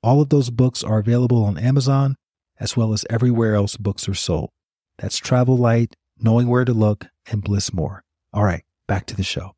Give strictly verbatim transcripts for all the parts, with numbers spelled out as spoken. All of those books are available on Amazon, as well as everywhere else books are sold. That's Travel Light, Knowing Where to Look, and Blissmore. All right, back to the show.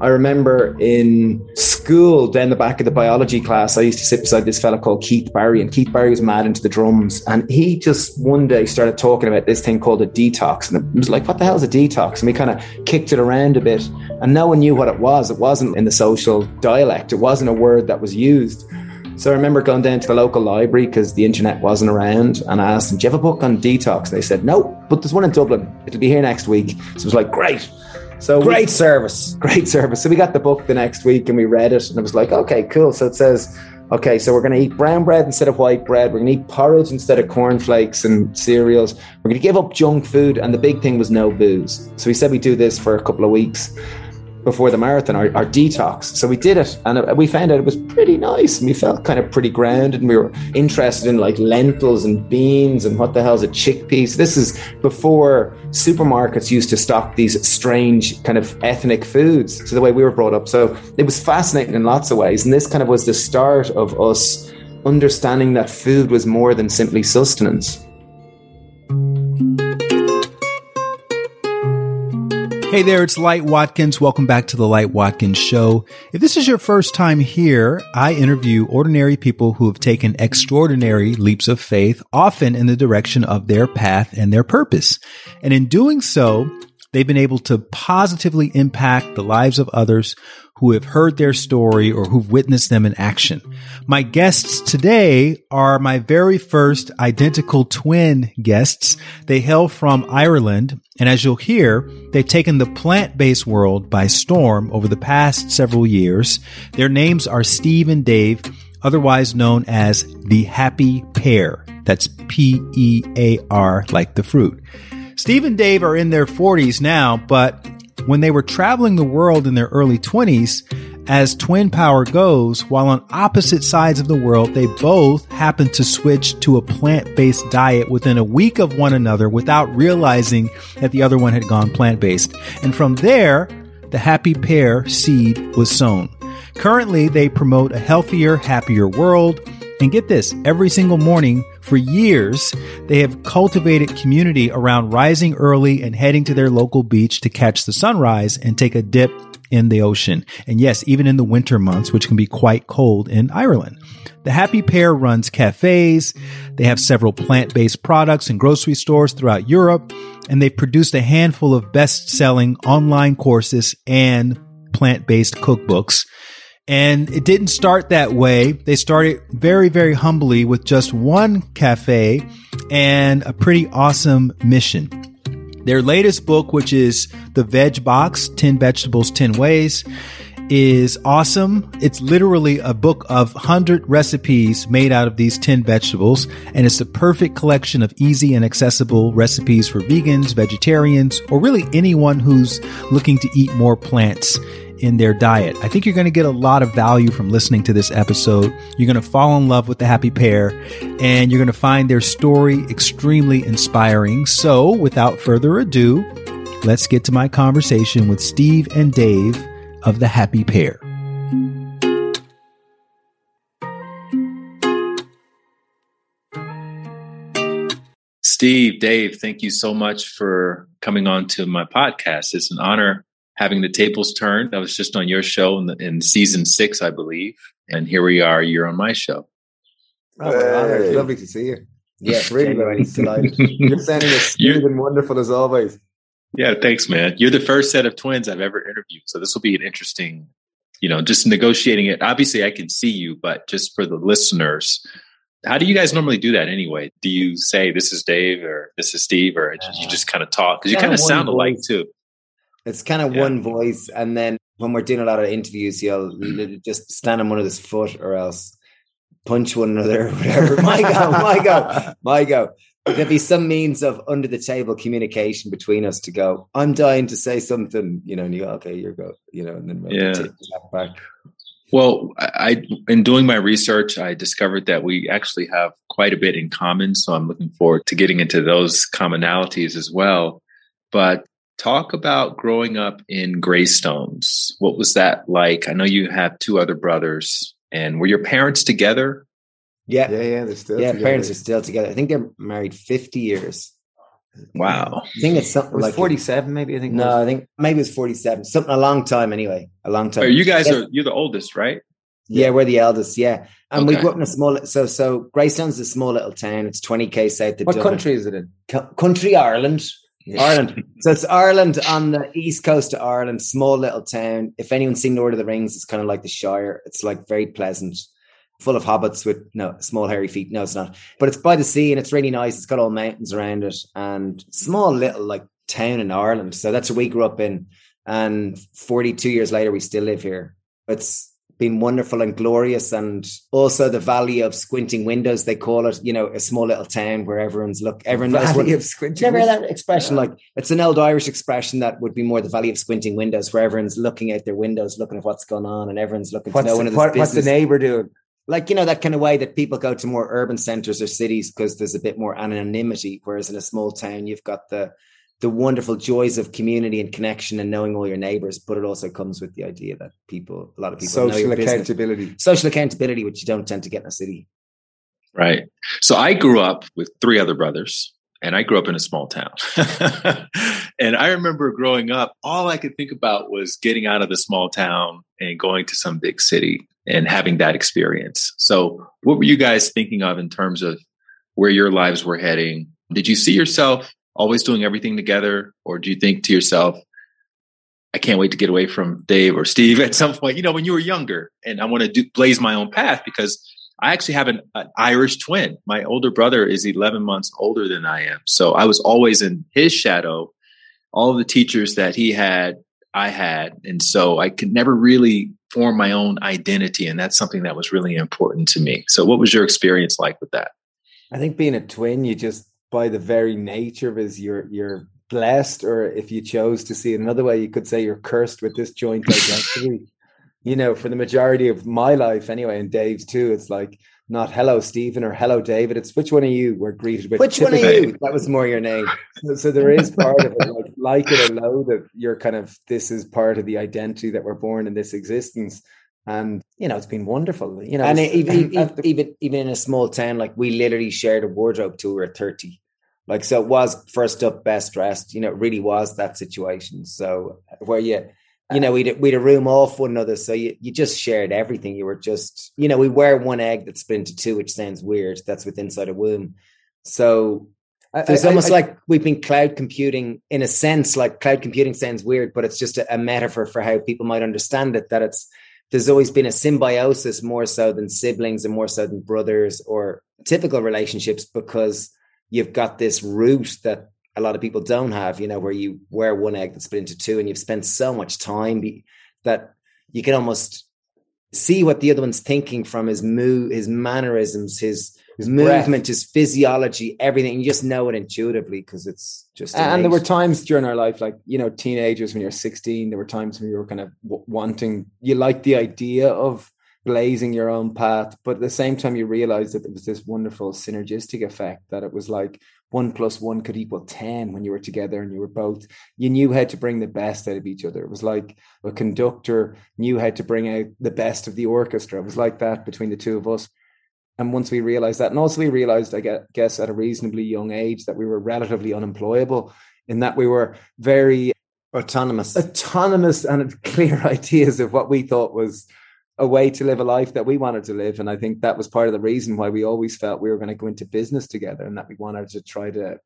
I remember in school, down the back of the biology class, I used to sit beside this fella called Keith Barry, and Keith Barry was mad into the drums. And he just one day started talking about this thing called a detox. And it was like, what the hell is a detox? And we kind of kicked it around a bit. And no one knew what it was. It wasn't in the social dialect. It wasn't a word that was used. So I remember going down to the local library because the internet wasn't around, and I asked them, do you have a book on detox? And they said, no, but there's one in Dublin. It'll be here next week. So it was like, great. So great we, service. Great service. So we got the book the next week and we read it, and it was like, okay, cool. So it says, okay, so we're going to eat brown bread instead of white bread. We're going to eat porridge instead of cornflakes and cereals. We're going to give up junk food. And the big thing was no booze. So we said we do this for a couple of weeks before the marathon, our, our detox. So we did it, and we found out it was pretty nice, and we felt kind of pretty grounded, and we were interested in like lentils and beans and what the hell is a chickpea. So this is before supermarkets used to stock these strange kind of ethnic foods, so the way we were brought up. So it was fascinating in lots of ways, and this kind of was the start of us understanding that food was more than simply sustenance. Hey there, it's Light Watkins. Welcome back to the Light Watkins Show. If this is your first time here, I interview ordinary people who have taken extraordinary leaps of faith, often in the direction of their path and their purpose. And in doing so, they've been able to positively impact the lives of others who have heard their story or who've witnessed them in action. My guests today are my very first identical twin guests. They hail from Ireland, and as you'll hear, they've taken the plant-based world by storm over the past several years. Their names are Steve and Dave, otherwise known as The Happy Pear. That's P E A R, like the fruit. Steve and Dave are in their forties now, but when they were traveling the world in their early twenties, as twin power goes, while on opposite sides of the world, they both happened to switch to a plant-based diet within a week of one another without realizing that the other one had gone plant-based. And from there, the Happy Pear seed was sown. Currently, they promote a healthier, happier world. And get this, every single morning for years, they have cultivated community around rising early and heading to their local beach to catch the sunrise and take a dip in the ocean. And yes, even in the winter months, which can be quite cold in Ireland. The Happy Pear runs cafes. They have several plant-based products in grocery stores throughout Europe. And they've produced a handful of best-selling online courses and plant-based cookbooks. And it didn't start that way. They started very, very humbly with just one cafe and a pretty awesome mission. Their latest book, which is The Veg Box, ten vegetables, ten ways, is awesome. It's literally a book of one hundred recipes made out of these ten vegetables, and it's the perfect collection of easy and accessible recipes for vegans, vegetarians, or really anyone who's looking to eat more plants in their diet. I think you're going to get a lot of value from listening to this episode. You're going to fall in love with the Happy Pear, and you're going to find their story extremely inspiring. So without further ado, let's get to my conversation with Steve and Dave of the Happy Pear. Steve, Dave, thank you so much for coming on to my podcast. It's an honor having the tables turned. I was just on your show in, the, in season six, I believe. And here we are. You're on my show. Oh, my honor. It's lovely to see you. Yes, really nice. Delighted. You're sounding as smooth and wonderful as always. Yeah, thanks, man. You're the first set of twins I've ever interviewed. So this will be an interesting, you know, just negotiating it. Obviously, I can see you, but just for the listeners, how do you guys normally do that anyway? Do you say, this is Dave, or this is Steve, or uh, you just kind of talk? Because you kind of sound alike, too. It's kind of yeah. one voice. And then when we're doing a lot of interviews, you'll just stand on one of his foot or else punch one another or whatever. My go, my go, my go. There'll be some means of under the table communication between us to go, I'm dying to say something, you know, and you go, okay, you go, you know, and then we'll yeah. take that back. Well, I, in doing my research, I discovered that we actually have quite a bit in common. So I'm looking forward to getting into those commonalities as well. But talk about growing up in Greystones. What was that like? I know you have two other brothers, and were your parents together? Yeah, yeah, yeah. They're still yeah. Together. Parents are still together. I think they're married fifty years. Wow. I think it's something it was like forty-seven, maybe. I think no, was. I think maybe it's forty-seven. Something a long time anyway. A long time. Oh, you guys yeah. are you're the oldest, right? Yeah, we're the eldest. Yeah, and okay. we grew up in a small. So, so Greystone's a small little town. It's twenty k south of. What Dublin. Country is it in? Co- country Ireland. Yeah. Ireland. So it's Ireland on the east coast of Ireland. Small little town. If anyone's seen Lord of the Rings, it's kind of like the Shire. It's like very pleasant. Full of hobbits with no small hairy feet. No, it's not. But it's by the sea and it's really nice. It's got all mountains around it and small little like town in Ireland. So that's where we grew up in. And forty-two years later, we still live here. It's been wonderful and glorious. And also the Valley of Squinting Windows, they call it, you know, a small little town where everyone's look. Everyone knows Valley of Squinting Windows. Never heard that expression. Yeah. Like it's an old Irish expression that would be more the Valley of Squinting Windows, where everyone's looking out their windows, looking at what's going on, and everyone's looking what's to know the, what, what's the neighbor doing. Like, you know, that kind of way that people go to more urban centers or cities because there's a bit more anonymity. Whereas in a small town, you've got the the wonderful joys of community and connection and knowing all your neighbors. But it also comes with the idea that people, a lot of people, social know your accountability, business. Social accountability, which you don't tend to get in a city. Right. So I grew up with three other brothers and I grew up in a small town. And I remember growing up, all I could think about was getting out of the small town and going to some big city and having that experience. So what were you guys thinking of in terms of where your lives were heading? Did you see yourself always doing everything together? Or do you think to yourself, I can't wait to get away from Dave or Steve at some point, you know, when you were younger, and I want to do, blaze my own path? Because I actually have an, an Irish twin. My older brother is eleven months older than I am. So I was always in his shadow. All of the teachers that he had, I had. And so I could never really form my own identity. And that's something that was really important to me. So what was your experience like with that? I think being a twin, you just, by the very nature of it, you're, you're blessed. Or if you chose to see it another way, you could say you're cursed with this joint identity. You know, for the majority of my life anyway, and Dave's too, it's like, not hello, Stephen, or hello, David. It's which one of you we're greeted with. Which typically. One of you? That was more your name. So, so there is part of it, like, like it or loathe it, you're kind of, this is part of the identity that we're born in this existence. And, you know, it's been wonderful. You know, and even, even, even, even in a small town, like we literally shared a wardrobe till we were thirty. Like, so it was first up, best dressed, you know, it really was that situation. So where you... You know, we'd, we'd a room off one another. So you, you just shared everything. You were just, you know, we were one egg that's split into two, which sounds weird. That's within inside a womb. So I, it's I, almost I, like we've been cloud computing in a sense, like cloud computing sounds weird, but it's just a, a metaphor for how people might understand it, that it's, there's always been a symbiosis more so than siblings and more so than brothers or typical relationships, because you've got this root that a lot of people don't have, you know, where you wear one egg that's split into two, and you've spent so much time be, that you can almost see what the other one's thinking from his move, his mannerisms, his, his movement, breath. His physiology, everything. You just know it intuitively because it's just. Amazing. And there were times during our life, like, you know, teenagers, when you're sixteen, there were times when you were kind of w- wanting, you liked the idea of blazing your own path. But at the same time, you realized that there was this wonderful synergistic effect, that it was like, one plus one could equal ten when you were together, and you were both, you knew how to bring the best out of each other. It was like a conductor knew how to bring out the best of the orchestra. It was like that between the two of us. And once we realized that, and also we realized, I guess, at a reasonably young age, that we were relatively unemployable, in that we were very autonomous, autonomous and had clear ideas of what we thought was a way to live a life that we wanted to live. And I think that was part of the reason why we always felt we were going to go into business together, and that we wanted to try to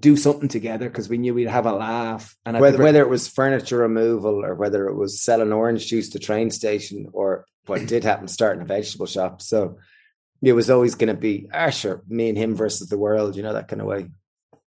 do something together because we knew we'd have a laugh. And whether, think, whether it was furniture removal, or whether it was selling orange juice to the train station, or what did happen, starting a vegetable shop. So it was always going to be, ah, sure, me and him versus the world, you know, that kind of way.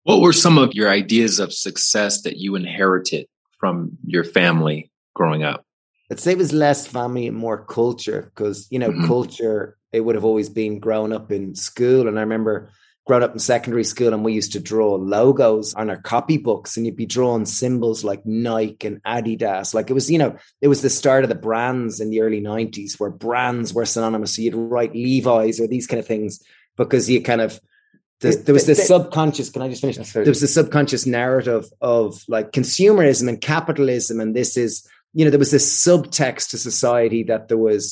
What were some of your ideas of success that you inherited from your family growing up? I'd say it was less family and more culture, because, you know, mm-hmm. culture, it would have always been growing up in school. And I remember growing up in secondary school, and we used to draw logos on our copybooks, and you'd be drawing symbols like Nike and Adidas. Like it was, you know, it was the start of the brands in the early nineties, where brands were synonymous. So you'd write Levi's or these kind of things, because you kind of, There, there was this subconscious, can I just finish? There was a subconscious narrative of like consumerism and capitalism. And this is, you know, there was this subtext to society that there was,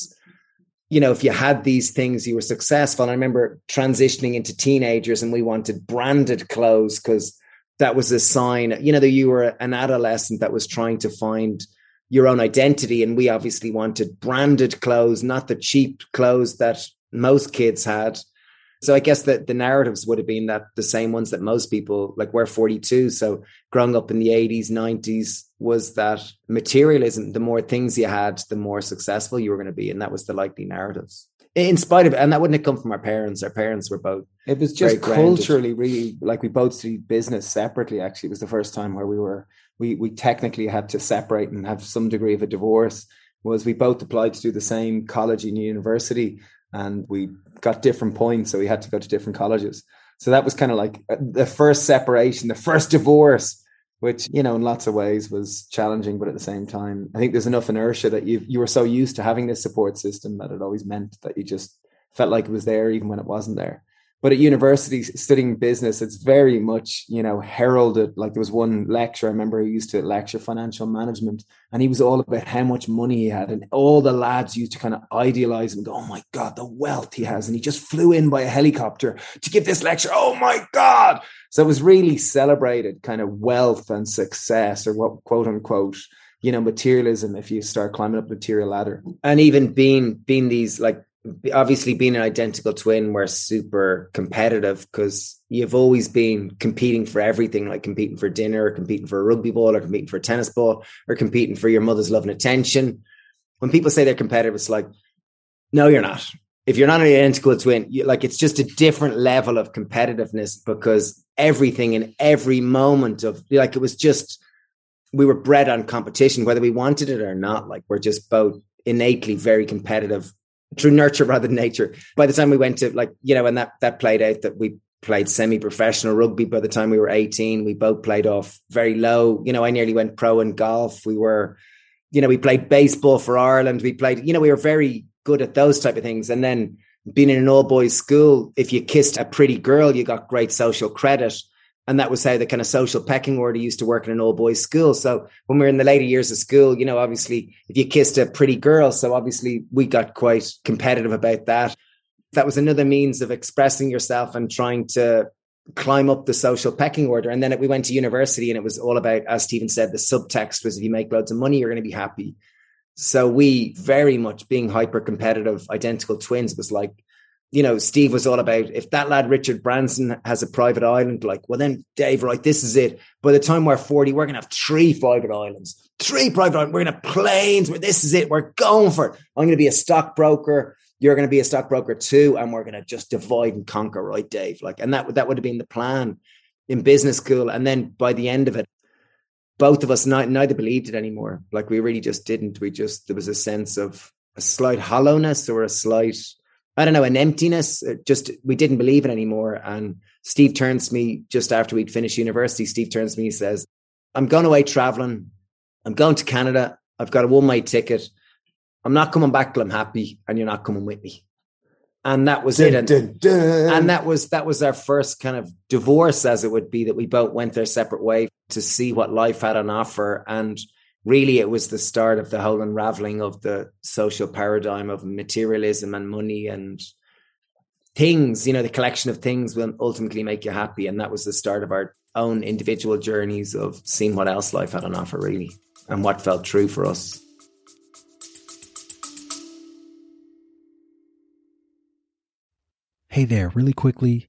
you know, if you had these things, you were successful. And I remember transitioning into teenagers, and we wanted branded clothes because that was a sign, you know, that you were an adolescent that was trying to find your own identity. And we obviously wanted branded clothes, not the cheap clothes that most kids had. So I guess that the narratives would have been that the same ones that most people, like we're forty-two. So growing up in the eighties, nineties was that materialism. The more things you had, the more successful you were going to be. And that was the likely narratives in spite of it. And that wouldn't have come from our parents. Our parents were both. It was just culturally really like we both did business separately. Actually, it was the first time where we were we we technically had to separate and have some degree of a divorce. Was we both applied to do the same college and university, and we got different points, so we had to go to different colleges. So that was kind of like the first separation, the first divorce, which, you know, in lots of ways was challenging. But at the same time, I think there's enough inertia that you you were so used to having this support system that it always meant that you just felt like it was there, even when it wasn't there. But at university, studying business, it's very much, you know, heralded. Like there was one lecturer, I remember he used to lecture financial management, and he was all about how much money he had. And all the lads used to kind of idealize and go, oh my God, the wealth he has. And he just flew in by a helicopter to give this lecture. Oh my God. So it was really celebrated kind of wealth and success, or what, quote unquote, you know, materialism, if you start climbing up the material ladder. And even being, being these like, obviously being an identical twin, we're super competitive because you've always been competing for everything, like competing for dinner, or competing for a rugby ball, or competing for a tennis ball, or competing for your mother's love and attention. When people say they're competitive, it's like, no, you're not. If you're not an identical twin, you, like it's just a different level of competitiveness, because everything in every moment of like, it was just, we were bred on competition, whether we wanted it or not. Like we're just both innately very competitive, through nurture rather than nature. By the time we went to like, you know, and that, that played out that we played semi-professional rugby by the time we were eighteen, we both played off very low. You know, I nearly went pro in golf. We were, you know, we played baseball for Ireland. We played, you know, we were very good at those type of things. And then being in an all boys school, if you kissed a pretty girl, you got great social credit. And that was how the kind of social pecking order used to work in an all boys school. So when we were in the later years of school, you know, obviously if you kissed a pretty girl, so obviously we got quite competitive about that. That was another means of expressing yourself and trying to climb up the social pecking order. And then we went to university, and it was all about, as Stephen said, the subtext was if you make loads of money, you're going to be happy. So we very much being hyper competitive, identical twins was like, you know, Steve was all about, if that lad Richard Branson has a private island, like, well, then Dave, right, this is it. By the time we're forty, we're going to have three private islands, three private islands. We're going to have planes. This is it. We're going for it. I'm going to be a stockbroker. You're going to be a stockbroker too. And we're going to just divide and conquer, right, Dave? Like, and that, that would have been the plan in business school. And then by the end of it, both of us not, neither believed it anymore. Like, we really just didn't. We just, there was a sense of a slight hollowness or a slight, I don't know, an emptiness. It just, we didn't believe it anymore. And Steve turns to me just after we'd finished university. Steve turns to me and says, I'm going away traveling. I'm going to Canada. I've got a one-way ticket. I'm not coming back till I'm happy, and you're not coming with me. And that was dun, it. And, dun, dun. and that was, that was our first kind of divorce, as it would be, that we both went their separate way to see what life had on offer. And really, it was the start of the whole unraveling of the social paradigm of materialism and money and things, you know, the collection of things will ultimately make you happy. And that was the start of our own individual journeys of seeing what else life had on offer, really, and what felt true for us. Hey there, really quickly.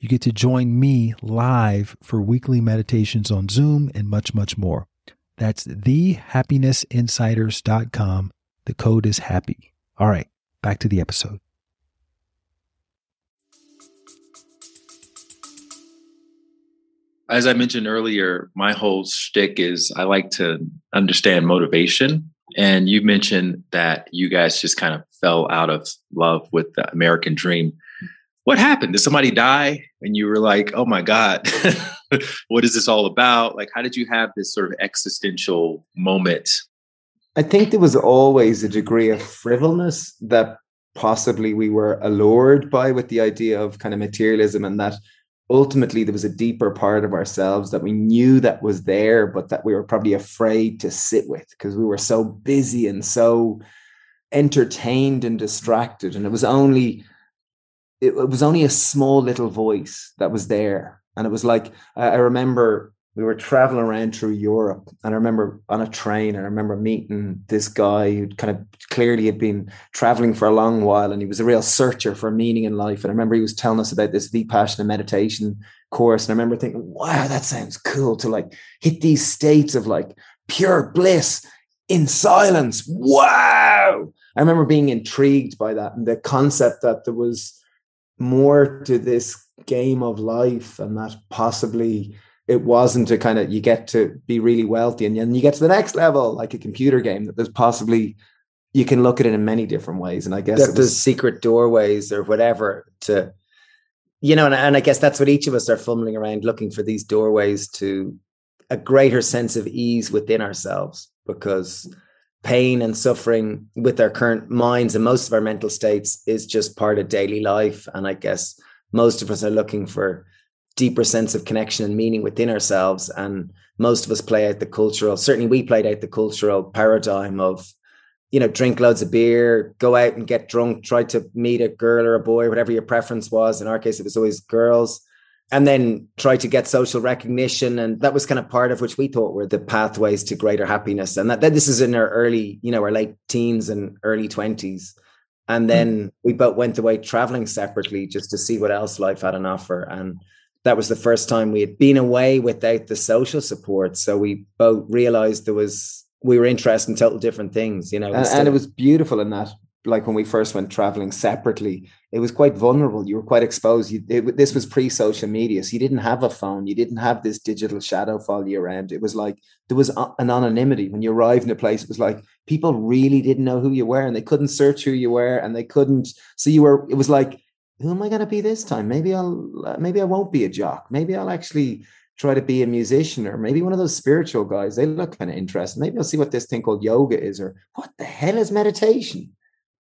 you get to join me live for weekly meditations on Zoom and much, much more. That's the happiness insiders dot com. The code is HAPPY. All right, back to the episode. As I mentioned earlier, my whole shtick is I like to understand motivation. And you mentioned that you guys just kind of fell out of love with the American dream. What happened? Did somebody die? And you were like, oh my God, what is this all about? Like, how did you have this sort of existential moment? I think there was always a degree of frivolousness that possibly we were allured by with the idea of kind of materialism, and that ultimately there was a deeper part of ourselves that we knew that was there, but that we were probably afraid to sit with because we were so busy and so entertained and distracted. And it was only, it, it was only a small little voice that was there. And it was like, I, I remember we were traveling around through Europe, and I remember on a train, I remember meeting this guy who kind of clearly had been traveling for a long while, and he was a real searcher for meaning in life. And I remember he was telling us about this Vipassana meditation course. And I remember thinking, wow, that sounds cool to like hit these states of like pure bliss in silence. Wow. I remember being intrigued by that and the concept that there was more to this game of life, and that possibly it wasn't a kind of, you get to be really wealthy and then you get to the next level, like a computer game, that there's possibly, you can look at it in many different ways. And I guess that it was, there's secret doorways or whatever to, you know, and, and I guess that's what each of us are fumbling around, looking for these doorways to a greater sense of ease within ourselves, because pain and suffering with our current minds and most of our mental states is just part of daily life. And I guess most of us are looking for deeper sense of connection and meaning within ourselves. And most of us play out the cultural, certainly we played out the cultural paradigm of, you know, drink loads of beer, go out and get drunk, try to meet a girl or a boy, whatever your preference was. In our case, it was always girls, and then try to get social recognition. And that was kind of part of which we thought were the pathways to greater happiness. And that, that this is in our early, you know, our late teens and early twenties. And then we both went away traveling separately just to see what else life had on offer. And that was the first time we had been away without the social support. So we both realized there was, we were interested in total different things, you know. And, and it was beautiful in that, like when we first went traveling separately, it was quite vulnerable. You were quite exposed. You, it, this was pre-social media. So you didn't have a phone. You didn't have this digital shadow follow you around. It was like, there was an anonymity. When you arrived in a place, it was like, people really didn't know who you were, and they couldn't search who you were, and they couldn't. So you were, it was like, who am I going to be this time? Maybe I'll, maybe I won't be a jock. Maybe I'll actually try to be a musician, or maybe one of those spiritual guys. They look kind of interesting. Maybe I'll see what this thing called yoga is, or what the hell is meditation?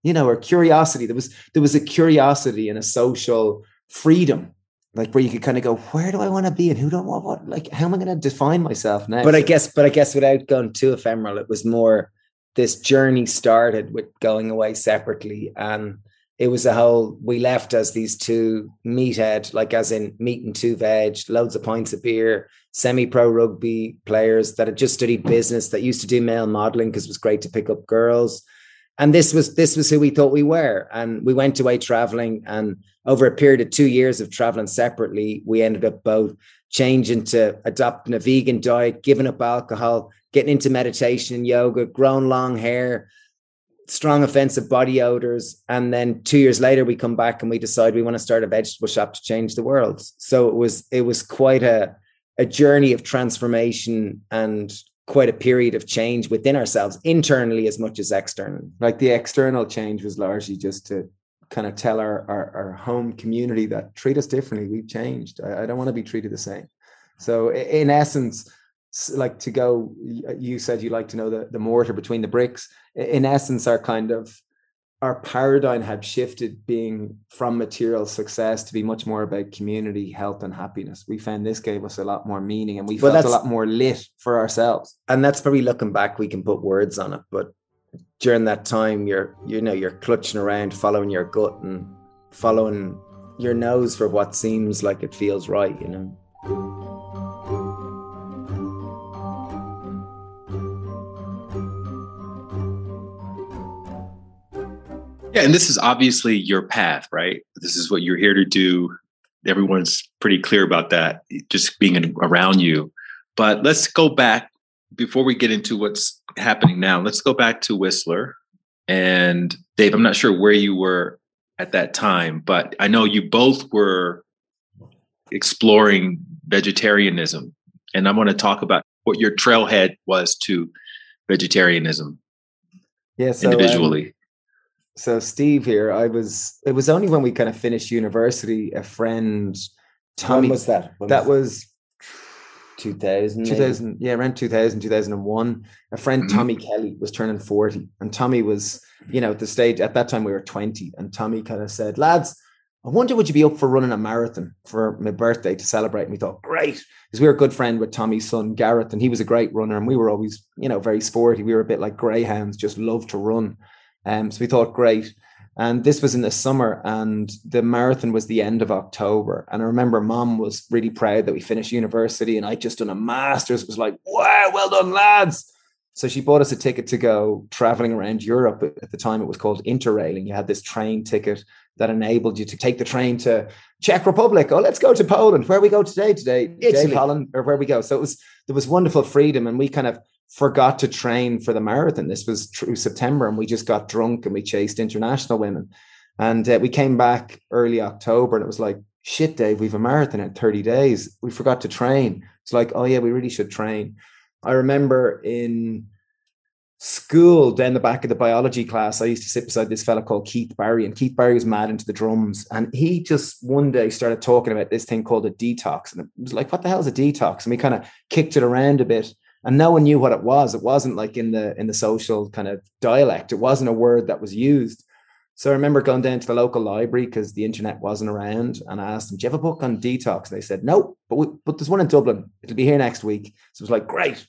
You know, or curiosity. There was, there was a curiosity and a social freedom, like where you could kind of go, where do I want to be? And who do I want? What, like, how am I going to define myself now? But I guess, but I guess without going too ephemeral, it was more this journey started with going away separately. And it was a whole, we left as these two meathead, like as in meat and two veg, loads of pints of beer, semi-pro rugby players that had just studied business, that used to do male modeling because it was great to pick up girls. And this was, this was who we thought we were. And we went away traveling, and over a period of two years of traveling separately, we ended up both changing to adopting a vegan diet, giving up alcohol, getting into meditation and yoga, growing long hair, strong offensive body odors. And then two years later, we come back and we decide we want to start a vegetable shop to change the world. So it was it was quite a, a journey of transformation and quite a period of change within ourselves, internally as much as externally. Like the external change was largely just to kind of tell our, our, our home community that treat us differently. We've changed. I, I don't want to be treated the same. So in essence, like to go, you said you like to know the, the mortar between the bricks. In essence, our kind of, our paradigm had shifted being from material success to be much more about community, health and happiness. We found this gave us a lot more meaning and we well, felt a lot more lit for ourselves. And that's probably looking back, we can put words on it. But during that time, you're, you know, you're clutching around, following your gut and following your nose for what seems like it feels right, you know. Yeah, and this is obviously your path, right? This is what you're here to do. Everyone's pretty clear about that, just being around you. But let's go back, before we get into what's happening now, let's go back to Whistler. And Dave, I'm not sure where you were at that time, but I know you both were exploring vegetarianism. And I want to talk about what your trailhead was to vegetarianism yeah, so, individually. Um, So Steve here, I was, it was only when we kind of finished university, a friend, Tommy. When was that? When that was, was two thousand. two thousand yeah, around two thousand, two thousand one. A friend, mm-hmm. Tommy Kelly, was turning forty. And Tommy was, you know, at the stage, at that time we were twenty. And Tommy kind of said, lads, I wonder would you be up for running a marathon for my birthday to celebrate? And we thought, great. Because we were a good friend with Tommy's son, Gareth, and he was a great runner. And we were always, you know, very sporty. We were a bit like greyhounds, just loved to run. Um, so we thought, great. And this was in the summer and the marathon was the end of October. And I remember mom was really proud that we finished university and I'd just done a master's. It was like, wow, well done, lads. So she bought us a ticket to go traveling around Europe. At the time, it was called interrailing. You had this train ticket that enabled you to take the train to Czech Republic. Oh, let's go to Poland. Where we go today, today, today Holland, or where we go. So it was, there was wonderful freedom. And we kind of forgot to train for the marathon. This was through September and we just got drunk and we chased international women. And uh, we came back early October and it was like, shit, Dave, we've a marathon in thirty days. We forgot to train. It's like, oh yeah, we really should train. I remember in school, down the back of the biology class, I used to sit beside this fellow called Keith Barry, and Keith Barry was mad into the drums. And he just one day started talking about this thing called a detox. And it was like, what the hell is a detox? And we kind of kicked it around a bit. And no one knew what it was. It wasn't like in the in the social kind of dialect. It wasn't a word that was used. So I remember going down to the local library because the internet wasn't around. And I asked them, do you have a book on detox? And they said, no, but we, but there's one in Dublin. It'll be here next week. So it was like, great.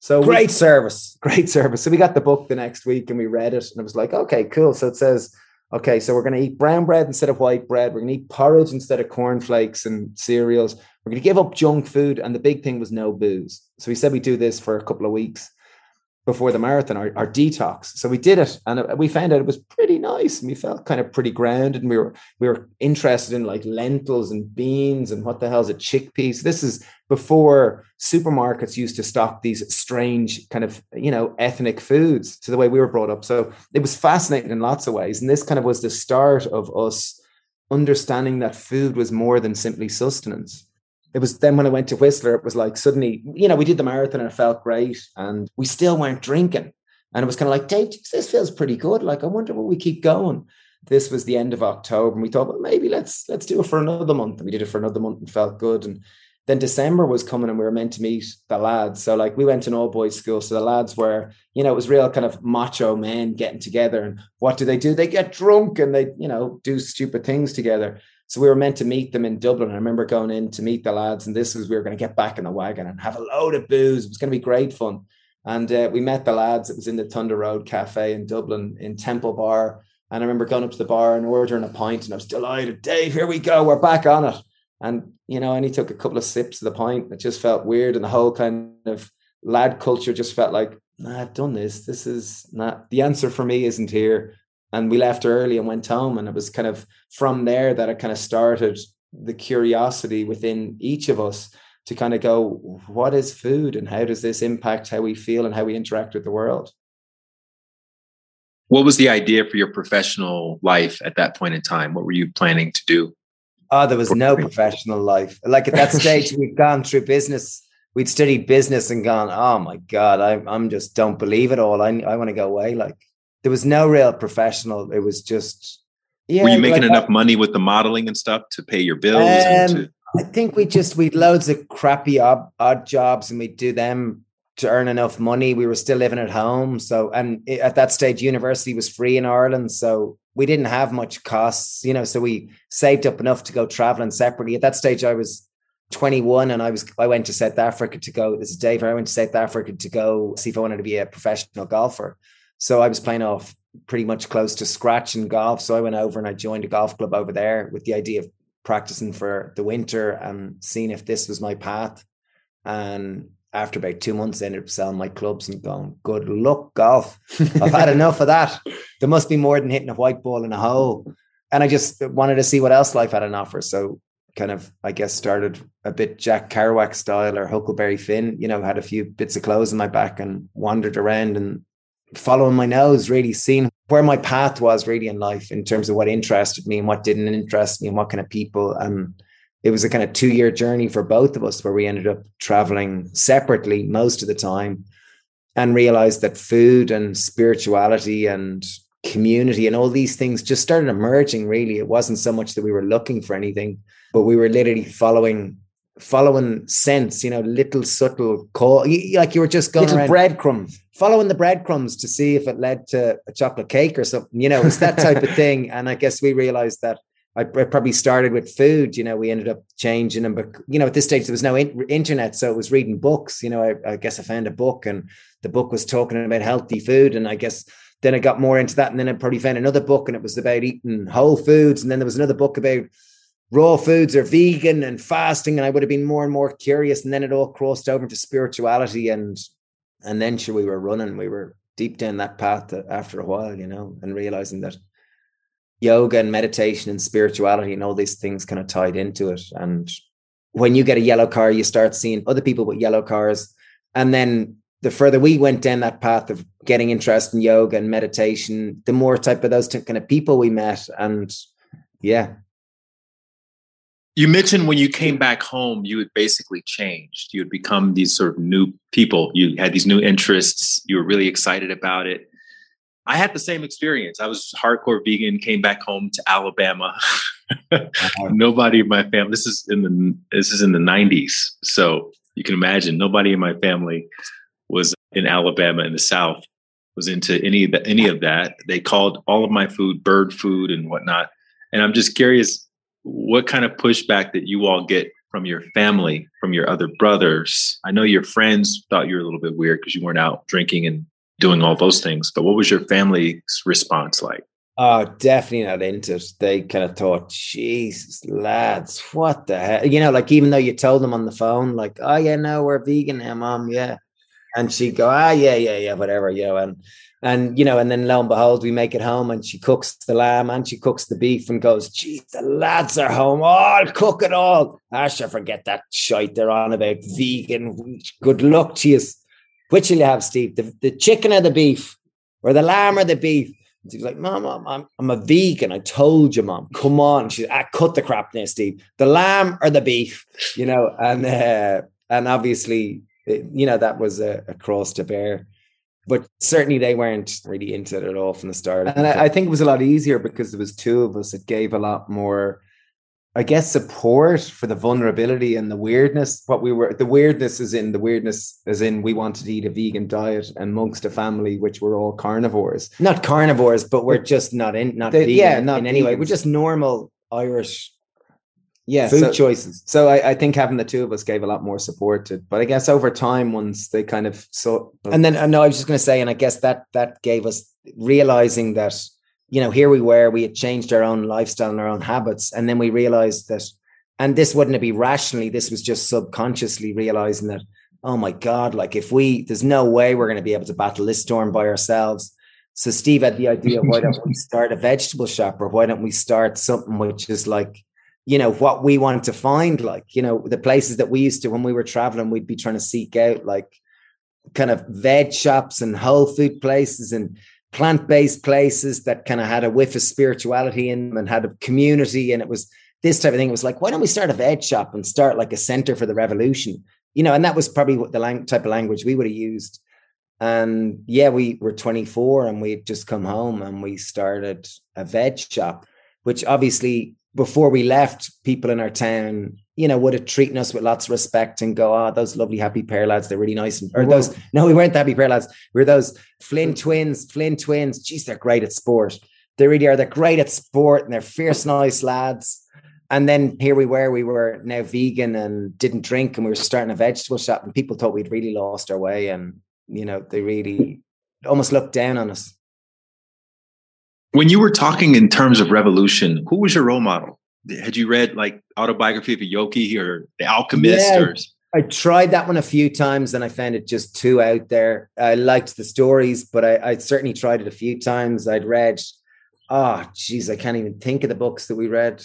So Great we, service. Great service. So we got the book the next week and we read it. And it was like, okay, cool. So it says, okay, so we're going to eat brown bread instead of white bread. We're going to eat porridge instead of cornflakes and cereals. We're going to give up junk food. And the big thing was no booze. So we said we do this for a couple of weeks before the marathon, our, our detox. So we did it and we found out it was pretty nice. And we felt kind of pretty grounded. And we were, we were interested in like lentils and beans and what the hell is a chickpea. So this is before supermarkets used to stock these strange kind of, you know, ethnic foods to the way we were brought up. So it was fascinating in lots of ways. And this kind of was the start of us understanding that food was more than simply sustenance. It was then when I went to Whistler, it was like suddenly, you know, we did the marathon and it felt great and we still weren't drinking. And it was kind of like, Dave, this feels pretty good. Like, I wonder will we keep going. This was the end of October and we thought, well, maybe let's let's do it for another month. And we did it for another month and felt good. And then December was coming and we were meant to meet the lads. So like we went to an all boys school. So the lads were, you know, it was real kind of macho men getting together. And what do they do? They get drunk and they, you know, do stupid things together. So we were meant to meet them in Dublin. I remember going in to meet the lads and this was, we were going to get back in the wagon and have a load of booze. It was going to be great fun. And uh, we met the lads. It was in the Thunder Road Cafe in Dublin in Temple Bar. And I remember going up to the bar and ordering a pint and I was delighted. Dave, here we go. We're back on it. And, you know, and he took a couple of sips of the pint. It just felt weird. And the whole kind of lad culture just felt like, nah, I've done this. This is not, the answer for me isn't here. And we left early and went home. And it was kind of from there that it kind of started the curiosity within each of us to kind of go, what is food and how does this impact how we feel and how we interact with the world? What was the idea for your professional life at that point in time? What were you planning to do? Oh, there was no professional life. Like at that stage, we'd gone through business. We'd studied business and gone, oh my God, I, I'm just don't believe it all. I I want to go away. Like there was no real professional. It was just, yeah. Were you making like, enough I, money with the modeling and stuff to pay your bills? Um, and to- I think we just, we'd loads of crappy odd, odd jobs and we'd do them to earn enough money. We were still living at home. So, and at that stage, university was free in Ireland. So we didn't have much costs, you know, so we saved up enough to go traveling separately. At that stage, I was twenty-one and I was, I went to South Africa to go, this is Dave, I went to South Africa to go see if I wanted to be a professional golfer. So I was playing off pretty much close to scratch in golf. So I went over and I joined a golf club over there with the idea of practicing for the winter and seeing if this was my path. And after about two months, I ended up selling my clubs and going, good luck, golf. I've had enough of that. There must be more than hitting a white ball in a hole. And I just wanted to see what else life had on offer. So kind of, I guess, started a bit Jack Kerouac style or Huckleberry Finn, you know, had a few bits of clothes in my back and wandered around and following my nose, really seeing where my path was really in life in terms of what interested me and what didn't interest me and what kind of people. And it was a kind of two year journey for both of us where we ended up traveling separately most of the time and realized that food and spirituality and community and all these things just started emerging. Really, it wasn't so much that we were looking for anything, but we were literally following following sense, you know, little subtle call, like you were just going little around breadcrumbs, following the breadcrumbs to see if it led to a chocolate cake or something, you know, it's that type of thing. And I guess we realized that I probably started with food, you know, we ended up changing them, but, you know, at this stage, there was no in- internet. So it was reading books, you know, I, I guess I found a book and the book was talking about healthy food. And I guess then I got more into that. And then I probably found another book and it was about eating whole foods. And then there was another book about raw foods or vegan and fasting. And I would have been more and more curious. And then it all crossed over into spirituality. And, and then sure, we were running, we were deep down that path after a while, you know, and realizing that yoga and meditation and spirituality and all these things kind of tied into it. And when you get a yellow car, you start seeing other people with yellow cars. And then the further we went down that path of getting interest in yoga and meditation, the more type of those kind of people we met. And yeah. You mentioned when you came back home, you had basically changed. You had become these sort of new people. You had these new interests. You were really excited about it. I had the same experience. I was hardcore vegan, came back home to Alabama. Nobody in my family. This is in the this is in the nineties, so you can imagine nobody in my family was in Alabama in the South was into any of the, any of that. They called all of my food bird food and whatnot. And I'm just curious, what kind of pushback that you all get from your family, from your other brothers? I know your friends thought you were a little bit weird because you weren't out drinking and doing all those things, but what was your family's response like? Oh, definitely not into it. They kind of thought, Jesus, lads, what the hell? You know, like, even though you told them on the phone, like, oh yeah, no, we're vegan now, Mom, yeah. And she'd go, ah, yeah, yeah, yeah, whatever, you know, and, and, you know, and then lo and behold, we make it home and she cooks the lamb and she cooks the beef and goes, geez, the lads are home. Oh, I'll cook it all. I shall forget that shite they're on about vegan. Good luck to you. Which will you have, Steve? The, the chicken or the beef? Or the lamb or the beef? And she was like, Mom, Mom, I'm, I'm a vegan. I told you, Mom. Come on. She's like, ah, cut the crap now, Steve. The lamb or the beef? You know, and uh, and obviously, you know, that was a, a cross to bear. But certainly they weren't really into it at all from the start. And I, I think it was a lot easier because there was two of us. It gave a lot more, I guess, support for the vulnerability and the weirdness. What we were, the weirdness is in the weirdness as in we wanted to eat a vegan diet amongst a family, which were all carnivores, not carnivores, but we're just not in, not they, vegan yeah, not in any way. We're just normal Irish yeah, food so, choices. So I, I think having the two of us gave a lot more support to, but I guess over time, once they kind of saw, and then, no, I was just going to say, and I guess that, that gave us realizing that, you know, here we were, we had changed our own lifestyle and our own habits. And then we realized that, and this wouldn't be rationally, this was just subconsciously realizing that, oh my God, like if we, there's no way we're going to be able to battle this storm by ourselves. So Steve had the idea, why don't we start a vegetable shop or why don't we start something which is like, you know, what we want to find, like, you know, the places that we used to, when we were traveling, we'd be trying to seek out like kind of veg shops and whole food places and plant-based places that kind of had a whiff of spirituality in them and had a community. And it was this type of thing. It was like, why don't we start a veg shop and start like a center for the revolution? You know, and that was probably what the lang- type of language we would have used. And yeah, we were twenty-four and we'd just come home and we started a veg shop, which obviously before we left, people in our town, you know, would have treated us with lots of respect and go, oh, those lovely Happy Pear lads, they're really nice. And, or Whoa. those, no, we weren't the Happy Pear lads. We were those Flynn twins, Flynn twins. Geez, they're great at sport. They really are. They're great at sport and they're fierce, nice lads. And then here we were, we were now vegan and didn't drink and we were starting a vegetable shop and people thought we'd really lost our way. And, you know, they really almost looked down on us. When you were talking in terms of revolution, who was your role model? Had you read like Autobiography of a Yogi or The Alchemist? Yeah, or... I tried that one a few times and I found it just too out there. I liked the stories, but I, I certainly tried it a few times. I'd read, oh, geez, I can't even think of the books that we read.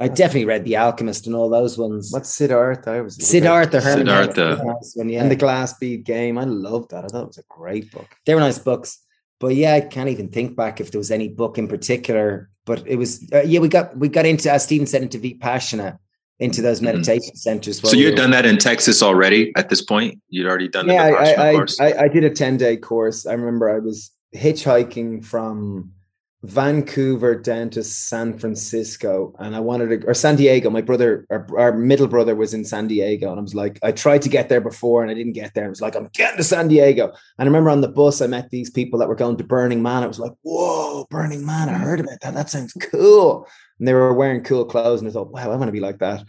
I definitely read The Alchemist and all those ones. What's Siddhartha? I was Siddhartha. Herman Siddhartha. Herman, yeah. And The Glass Bead Game. I loved that. I thought it was a great book. They were nice books. But yeah, I can't even think back if there was any book in particular. But it was, uh, yeah, we got we got into, as Stephen said, into Vipassana, into those meditation mm-hmm. centers. So you'd we done that in Texas already at this point? You'd already done yeah, the Vipassana I, I, course? I, I did a ten-day course. I remember I was hitchhiking from Vancouver down to San Francisco and I wanted to, or San Diego. My brother, our, our middle brother was in San Diego and I was like, I tried to get there before and I didn't get there. I was like, I'm getting to San Diego. And I remember on the bus, I met these people that were going to Burning Man. I was like, whoa, Burning Man. I heard about that. That sounds cool. And they were wearing cool clothes and I thought, wow, I want to be like that.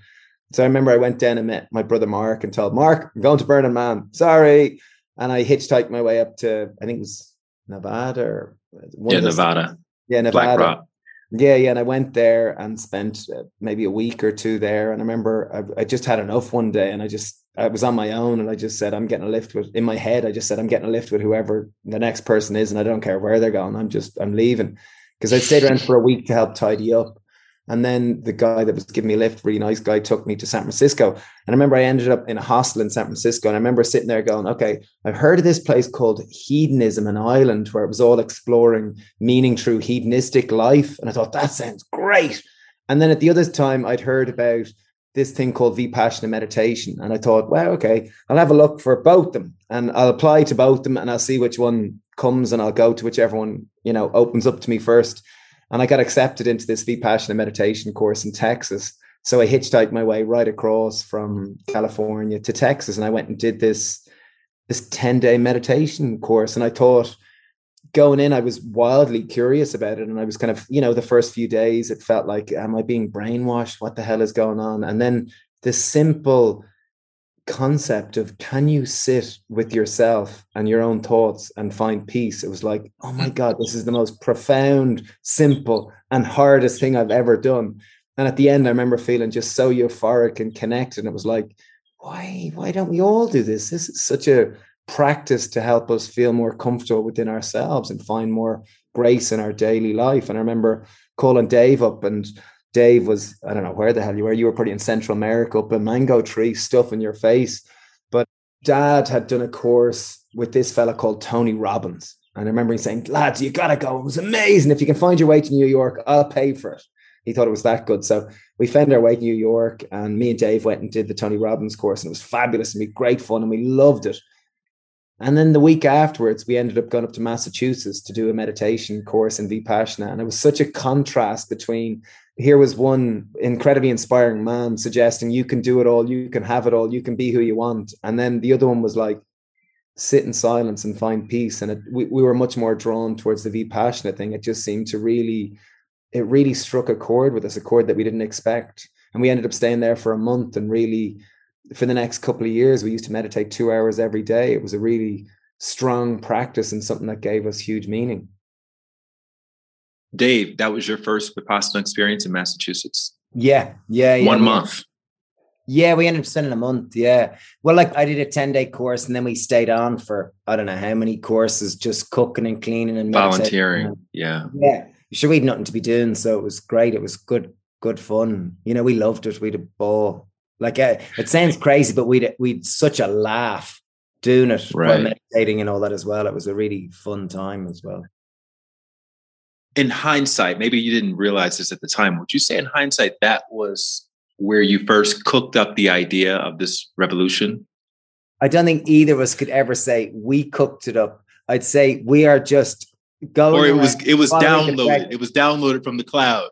So I remember I went down and met my brother, Mark, and told Mark, I'm going to Burning Man. Sorry. And I hitchhiked my way up to, I think it was Nevada. Or one yeah, Nevada. States. Yeah, Nevada. Yeah, yeah. And I went there and spent maybe a week or two there. And I remember I, I just had enough one day and I just, I was on my own and I just said, I'm getting a lift with, in my head, I just said, I'm getting a lift with whoever the next person is and I don't care where they're going. I'm just, I'm leaving. Because I stayed around for a week to help tidy up. And then the guy that was giving me a lift, really nice guy, took me to San Francisco. And I remember I ended up in a hostel in San Francisco. And I remember sitting there going, okay, I've heard of this place called hedonism in Ireland, where it was all exploring meaning through hedonistic life. And I thought, that sounds great. And then at the other time, I'd heard about this thing called Vipassana meditation. And I thought, well, okay, I'll have a look for both them and I'll apply to both them and I'll see which one comes and I'll go to whichever one, you know, opens up to me first. And I got accepted into this Vipassana meditation course in Texas. So I hitchhiked my way right across from California to Texas. And I went and did this, this ten-day meditation course. And I thought, going in, I was wildly curious about it. And I was kind of, you know, the first few days, it felt like, am I being brainwashed? What the hell is going on? And then this simple concept of, can you sit with yourself and your own thoughts and find peace? It was like, oh my God, this is the most profound, simple, and hardest thing I've ever done. And at the end, I remember feeling just so euphoric and connected. And it was like, why, why don't we all do this? This is such a practice to help us feel more comfortable within ourselves and find more grace in our daily life. And I remember calling Dave up, and Dave was, I don't know where the hell you were. You were probably in Central America, up a mango tree, stuff in your face. But Dad had done a course with this fella called Tony Robbins. And I remember him saying, lads, you got to go. It was amazing. If you can find your way to New York, I'll pay for it. He thought it was that good. So we found our way to New York and me and Dave went and did the Tony Robbins course. And it was fabulous and we great fun and we loved it. And then the week afterwards, we ended up going up to Massachusetts to do a meditation course in Vipassana. And it was such a contrast between, here was one incredibly inspiring man suggesting you can do it all, you can have it all, you can be who you want. And then the other one was like, sit in silence and find peace. And it, we, we were much more drawn towards the Vipassana thing. It just seemed to really, it really struck a chord with us, a chord that we didn't expect. And we ended up staying there for a month and really, for the next couple of years, we used to meditate two hours every day. It was a really strong practice and something that gave us huge meaning. Dave, that was your first Vipassana experience in Massachusetts. Yeah, yeah, yeah. One month. Yeah, we ended up spending a month, yeah. Well, like I did a ten-day course and then we stayed on for, I don't know how many courses, just cooking and cleaning and volunteering, meditating. yeah. Yeah, sure, we had nothing to be doing, so it was great. It was good, good fun. You know, we loved it. We had a ball. Like, uh, it sounds crazy, but we'd, we'd such a laugh doing it right, while meditating and all that as well. It was a really fun time as well. in hindsight, maybe you didn't realize this at the time, would you say in hindsight that was where you first cooked up the idea of this revolution? I don't think either of us could ever say we cooked it up. I'd say we are just going. Or it was it was downloaded. It was downloaded from the cloud.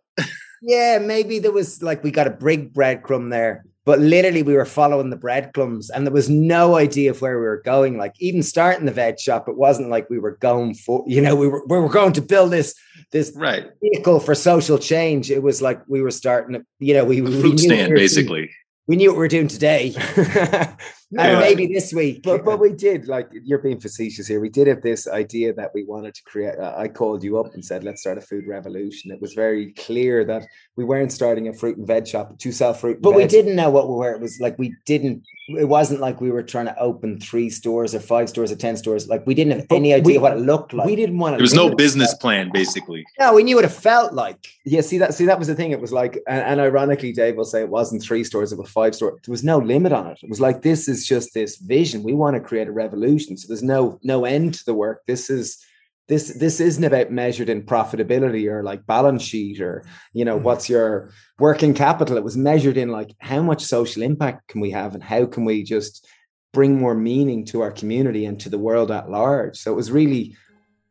Yeah, maybe there was like we got a big breadcrumb there, but literally we were following the breadcrumbs and there was no idea of where we were going. Like even starting the veg shop, it wasn't like we were going for, you know, we were we were going to build this this right. vehicle for social change. It was like we were starting, you know, we, we fruit stand basically. Doing, we knew what we were doing today, and yeah. maybe this week, but but we did. Like you're being facetious here. We did have this idea that we wanted to create. Uh, I called you up and said, "Let's start a food revolution." It was very clear that we weren't starting a fruit and veg shop to sell fruit, and but veg. We didn't know what we were. It was like we didn't. It wasn't like we were trying to open three stores or five stores or ten stores. Like we didn't have but any idea we, what it looked like. We didn't want. There was no business plan, basically. No, we knew what it felt like. Yeah, see that. See that was the thing. It was like, and, and ironically, Dave will say it wasn't three stores. It was five store. There was no limit on it. It was like, this is just this vision. We want to create a revolution. So there's no no end to the work. This is this this isn't about measured in profitability or like balance sheet or, you know, mm-hmm. what's your working capital. It was measured in like, how much social impact can we have and how can we just bring more meaning to our community and to the world at large. So it was really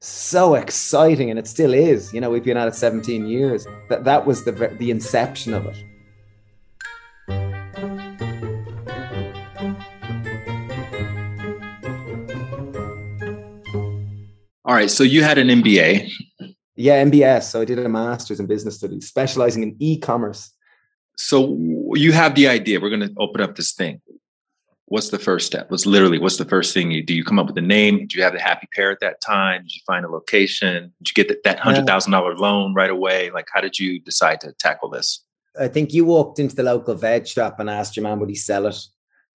so exciting, and it still is. You know, we've been at it seventeen years. That that was the the inception of it. All right. So you had an M B A. Yeah, M B S. So I did a master's in business studies, specializing in e-commerce. So you have the idea, we're going to open up this thing. What's the first step? What's literally, what's the first thing you do? You come up with a name? Did you have the Happy Pear at that time? Did you find a location? Did you get that, that one hundred thousand dollars loan right away? Like, how did you decide to tackle this? I think you walked into the local veg shop and asked your man, would he sell it?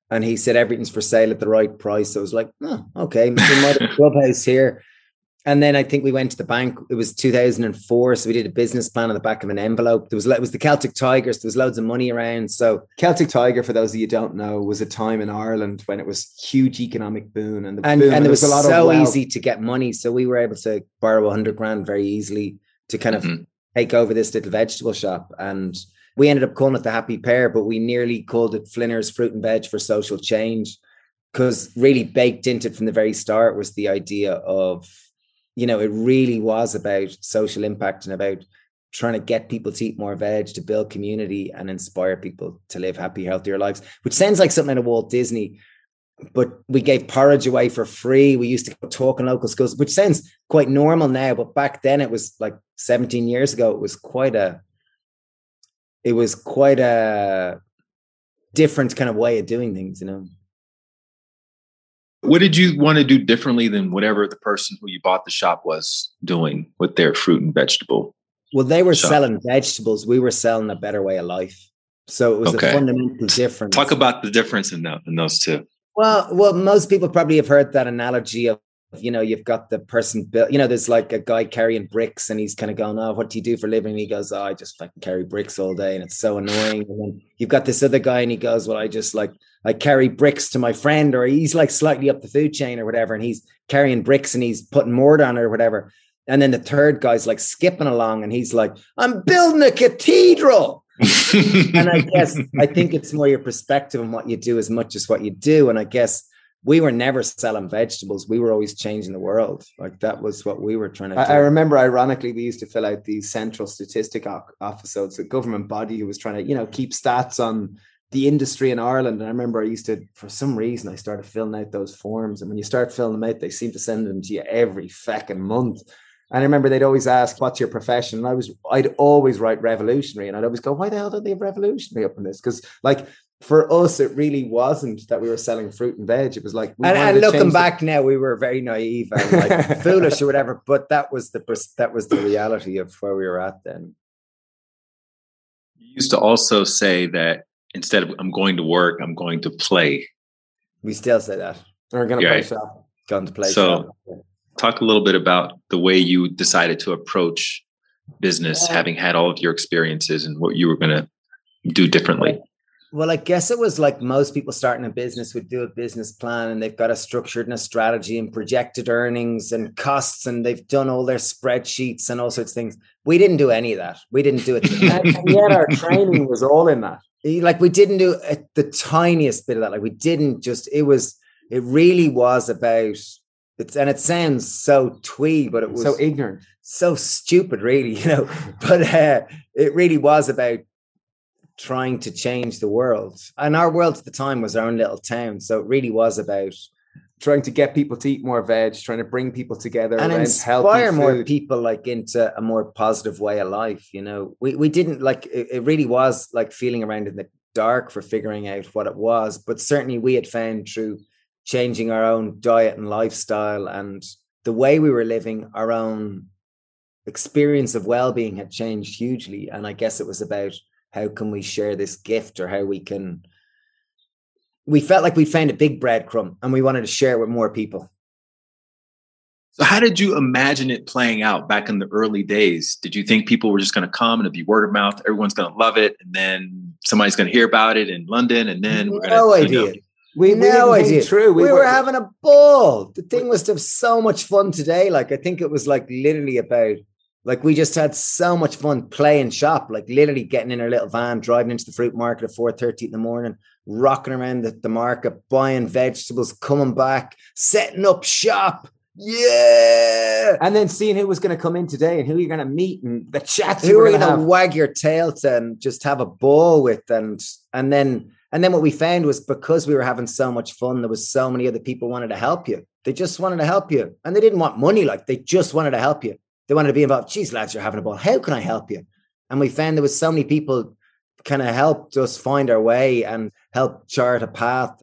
And he said, everything's for sale at the right price. So I was like, oh, okay. We might have a clubhouse here. And then I think we went to the bank. It was two thousand four. So we did a business plan on the back of an envelope. There was, it was the Celtic Tigers. There was loads of money around. So Celtic Tiger, for those of you who don't know, was a time in Ireland when it was huge economic boom. And, the and, boom, and it was, was a lot so of easy to get money. So we were able to borrow a hundred grand very easily to kind of mm-hmm. take over this little vegetable shop. And we ended up calling it The Happy Pear, but we nearly called it Flinner's Fruit and Veg for Social Change, because really baked into it from the very start was the idea of, you know, it really was about social impact and about trying to get people to eat more veg, to build community and inspire people to live happy, healthier lives, which sounds like something out of Walt Disney. But we gave porridge away for free. We used to talk in local schools, which sounds quite normal now. But back then it was like seventeen years ago. It was quite a it was quite a different kind of way of doing things, you know. What did you want to do differently than whatever the person who you bought the shop was doing with their fruit and vegetable? Well, they were shop. selling vegetables. We were selling a better way of life. So it was okay. a fundamental difference. Talk about the difference in, that, in those two. Well, well, most people probably have heard that analogy of, you know, you've got the person built, you know, there's like a guy carrying bricks and he's kind of going, oh, what do you do for a living? And he goes, oh, I just fucking carry bricks all day and it's so annoying. And then you've got this other guy and he goes, well, I just like, I carry bricks to my friend, or he's like slightly up the food chain or whatever. And he's carrying bricks and he's putting more down or whatever. And then the third guy's like skipping along and he's like, I'm building a cathedral. And I guess, I think it's more your perspective on what you do as much as what you do. And I guess we were never selling vegetables. We were always changing the world. Like that was what we were trying to do. I remember, ironically, we used to fill out the central statistic office. So it's a government body who was trying to, you know, keep stats on the industry in Ireland. And I remember I used to, for some reason, I started filling out those forms. And when you start filling them out, they seem to send them to you every fucking month. And I remember they'd always ask, what's your profession? And I was, I'd always write revolutionary. And I'd always go, why the hell don't they have revolutionary up in this? Because like, for us, it really wasn't that we were selling fruit and veg. It was like, we and, and looking back the- now, we were very naive and like foolish or whatever. But that was the that was the reality of where we were at then. You used to also say that instead of I'm going to work, I'm going to play. We still say that we're going to play. Right. Shop, going to play. So, shop. Talk a little bit about the way you decided to approach business, yeah. having had all of your experiences and what you were going to do differently. Well, I guess it was like most people starting a business would do a business plan, and they've got a structured and a strategy and projected earnings and costs, and they've done all their spreadsheets and all sorts of things. We didn't do any of that. We didn't do it. And, and yet our training was all in that. Like we didn't do a, the tiniest bit of that. Like we didn't just, it was, it really was about, it's, and it sounds so twee, but it was so ignorant, so stupid, really, you know, but uh, it really was about trying to change the world. And our world at the time was our own little town. So it really was about trying to get people to eat more veg, trying to bring people together and inspire more people like into a more positive way of life. You know, we, we didn't like, it, it really was like feeling around in the dark for figuring out what it was. But certainly we had found through changing our own diet and lifestyle and the way we were living, our own experience of well-being had changed hugely. And I guess it was about how can we share this gift, or how we can, we felt like we found a big breadcrumb and we wanted to share it with more people. So how did you imagine it playing out back in the early days? Did you think people were just going to come and it'd be word of mouth, everyone's going to love it, and then somebody's going to hear about it in London, and then we're going to... No idea. We, we no idea. True. We, we were, were having a ball. The thing was to have so much fun today. Like, I think it was like literally about, like, we just had so much fun playing shop, like literally getting in our little van, driving into the fruit market at four thirty in the morning, rocking around the, the market, buying vegetables, coming back, setting up shop. Yeah. And then seeing who was going to come in today and who you're going to meet and the chats. Who are you going to wag your tail to and just have a ball with. And, and then, and then what we found was because we were having so much fun, there was so many other people wanted to help you. They just wanted to help you, and they didn't want money. Like, they just wanted to help you. They wanted to be involved. Geez, lads, you're having a ball. How can I help you? And we found there was so many people kind of helped us find our way and helped chart a path.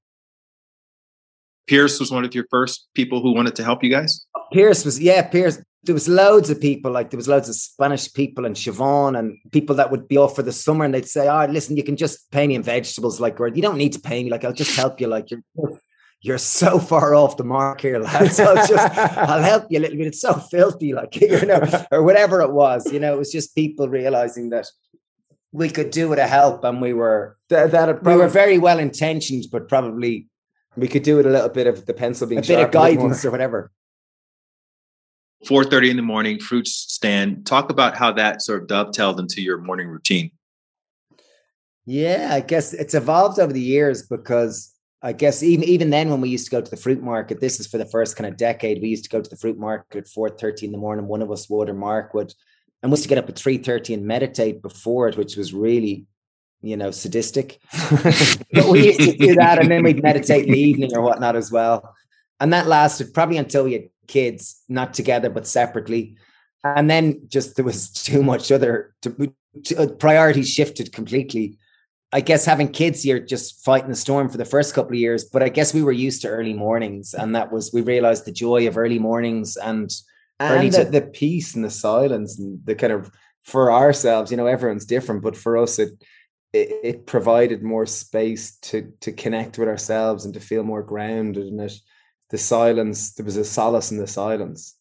Pierce was one of your first people who wanted to help you guys? Pierce was, yeah, Pierce. There was loads of people, like there was loads of Spanish people and Siobhan and people that would be off for the summer, and they'd say, oh, listen, you can just pay me in vegetables, like, or you don't need to pay me, like, I'll just help you, like, you're... You're so far off the mark here, lads. I'll just, I'll help you a little bit. It's so filthy, like, you know, or whatever it was. You know, it was just people realizing that we could do with a help, and we were that, that probably, we were very well intentioned, but probably we could do with a little bit of the pencil being a sharp, bit of guidance or whatever. Four thirty in the morning, fruit stand. Talk about how that sort of dovetailed into your morning routine. Yeah, I guess it's evolved over the years because. I guess even, even then when we used to go to the fruit market, this is for the first kind of decade, we used to go to the fruit market at four thirty in the morning, one of us would, or Mark would, and we used to get up at three thirty and meditate before it, which was really, you know, sadistic. But we used to do that, and then we'd meditate in the evening or whatnot as well. And that lasted probably until we had kids, not together, but separately. And then just there was too much other, to, to, uh, priorities shifted completely. I guess having kids, you're just fighting the storm for the first couple of years, but I guess we were used to early mornings, and that was, we realized the joy of early mornings and, and early the, to- the peace and the silence and the kind of, for ourselves, you know, everyone's different, but for us, it, it, it provided more space to, to connect with ourselves and to feel more grounded in it. The silence, there was a solace in the silence,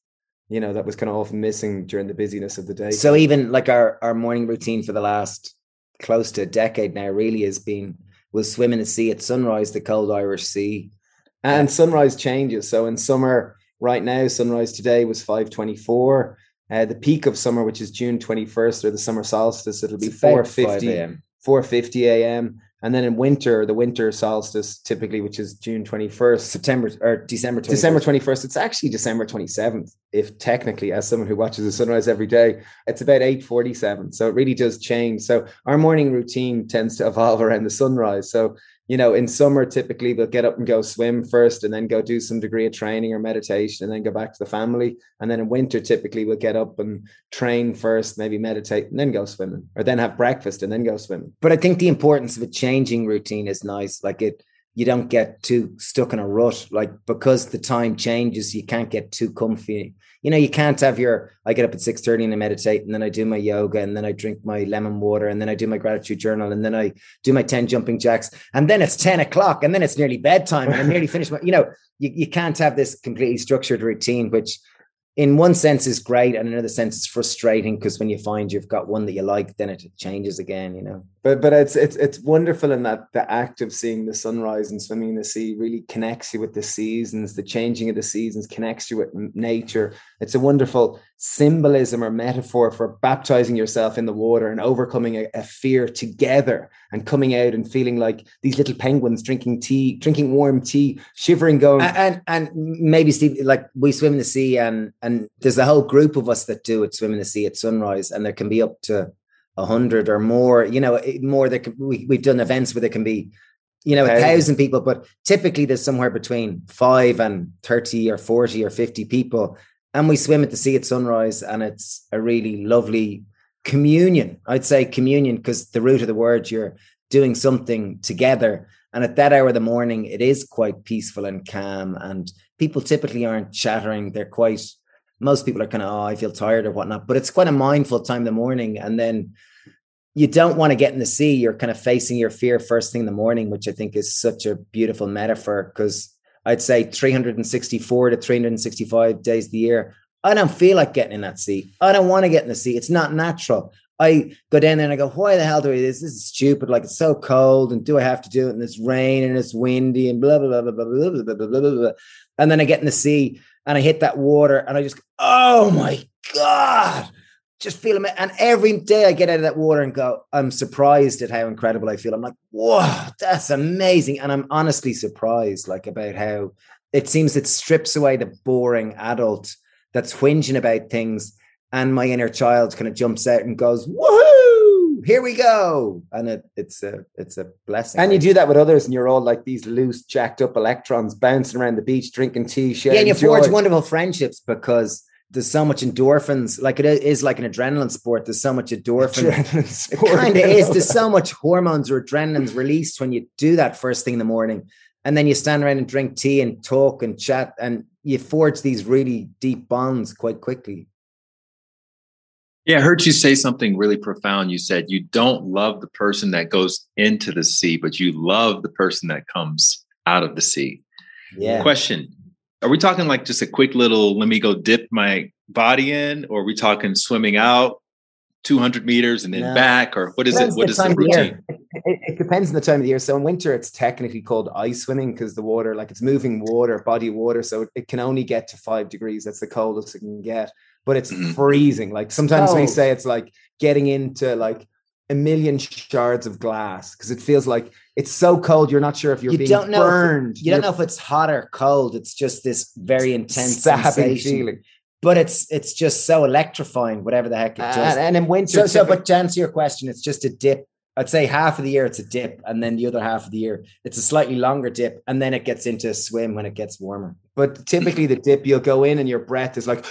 you know, that was kind of often missing during the busyness of the day. So even like our, our morning routine for the last close to a decade now really has been, we'll swim in the sea at sunrise, the cold Irish sea. And sunrise changes. So in summer right now, sunrise today was five twenty-four. Uh, the peak of summer, which is June twenty-first, or the summer solstice, it'll be four fifty a.m. And then in winter, the winter solstice typically, which is June twenty-first, September or December twenty-first. December twenty-first. It's actually December twenty-seventh. If technically, as someone who watches the sunrise every day, it's about eight forty-seven. So it really does change. So our morning routine tends to evolve around the sunrise. So, you know, in summer, typically we'll get up and go swim first, and then go do some degree of training or meditation, and then go back to the family. And then in winter, typically we'll get up and train first, maybe meditate, and then go swimming, or then have breakfast and then go swimming. But I think the importance of a changing routine is nice. Like it, you don't get too stuck in a rut, like, because the time changes, you can't get too comfy. You know, you can't have your, I get up at six thirty and I meditate, and then I do my yoga, and then I drink my lemon water, and then I do my gratitude journal, and then I do my ten jumping jacks, and then it's ten o'clock, and then it's nearly bedtime, and I'm nearly finished. My, you know, you, you can't have this completely structured routine, which in one sense is great, and in another sense it's frustrating, because when you find you've got one that you like, then it changes again, you know. But but it's it's it's wonderful in that the act of seeing the sunrise and swimming in the sea really connects you with the seasons. The changing of the seasons connects you with nature. It's a wonderful symbolism or metaphor for baptizing yourself in the water and overcoming a, a fear together, and coming out and feeling like these little penguins drinking tea, drinking warm tea, shivering, going. And and, and maybe, Steve, like we swim in the sea, and and there's a whole group of us that do it, swim in the sea at sunrise, and there can be up to a hundred or more, you know, more that can, we, we've done events where there can be, you know, a thousand people, but typically there's somewhere between five and thirty or forty or fifty people. And we swim at the sea at sunrise, and it's a really lovely communion. I'd say communion, because the root of the word, you're doing something together. And at that hour of the morning, it is quite peaceful and calm, and people typically aren't chattering. They're quite, most people are kind of, oh, I feel tired or whatnot, but it's quite a mindful time in the morning. And then you don't want to get in the sea. You're kind of facing your fear first thing in the morning, which I think is such a beautiful metaphor, because I'd say three hundred sixty-four to three hundred sixty-five days of the year, I don't feel like getting in that sea. I don't want to get in the sea. It's not natural. I go down there and I go, why the hell do I do this? This is stupid. Like, it's so cold, and do I have to do it? And it's rain and it's windy and blah, blah, blah, blah, blah, blah, blah, blah, blah, blah, blah. And then I get in the sea and I hit that water and I just go, oh my God, just feel it. And every day I get out of that water and go, I'm surprised at how incredible I feel. I'm like, whoa, that's amazing. And I'm honestly surprised, like, about how it seems it strips away the boring adult that's whinging about things. And my inner child kind of jumps out and goes, woohoo, here we go. And it, it's a it's a blessing. And you do that with others, and you're all like these loose, jacked up electrons bouncing around the beach, drinking tea, sharing. Yeah, and you forge wonderful friendships, because there's so much endorphins. Like, it is like an adrenaline sport. There's so much endorphin. Adrenaline sport. It kind of is. There's so much hormones or adrenaline's released when you do that first thing in the morning. And then you stand around and drink tea and talk and chat, and you forge these really deep bonds quite quickly. Yeah, I heard you say something really profound. You said you don't love the person that goes into the sea, but you love the person that comes out of the sea. Yeah. Question. Are we talking like just a quick little, let me go dip my body in, or are we talking swimming out two hundred meters and then no. back, or what is it? What is the routine? It, it, it depends on the time of the year. So in winter, it's technically called ice swimming, because the water, like, it's moving water, body water. So it, it can only get to five degrees. That's the coldest it can get, but it's freezing. Like, sometimes oh. we say it's like getting into like a million shards of glass, because it feels like it's so cold. You're not sure if you're you being don't know burned. If, you don't you're, know if it's hot or cold. It's just this very intense sensation. Feeling. But it's it's just so electrifying, whatever the heck it does. And, and in winter. So, so, but to answer your question, it's just a dip. I'd say half of the year it's a dip, and then the other half of the year it's a slightly longer dip, and then it gets into a swim when it gets warmer. But typically the dip, you'll go in and your breath is like...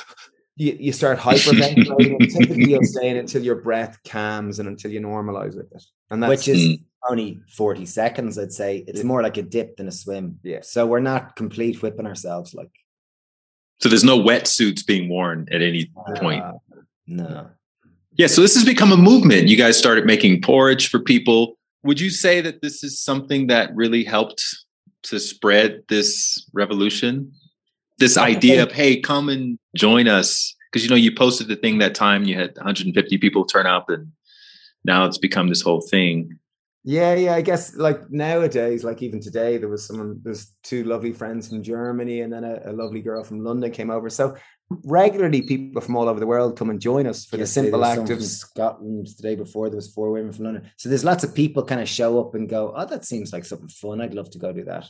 You, you start hyperventilating, and typically you'll stay in until your breath calms and until you normalize with it. And that's, which is only forty seconds, I'd say. It's more like a dip than a swim. Yeah. So we're not complete whipping ourselves. Like, so there's no wetsuits being worn at any uh, point. No. Yeah. So this has become a movement. You guys started making porridge for people. Would you say that this is something that really helped to spread this revolution? This idea of, hey, come and join us. Because, you know, you posted the thing that time, you had one hundred fifty people turn up, and now it's become this whole thing. Yeah, yeah. I guess like nowadays, like even today, there was someone, there's two lovely friends from Germany, and then a, a lovely girl from London came over. So regularly people from all over the world come and join us for yes, the simple act of Scotland. The day before, there was four women from London. So there's lots of people kind of show up and go, oh, that seems like something fun. I'd love to go do that.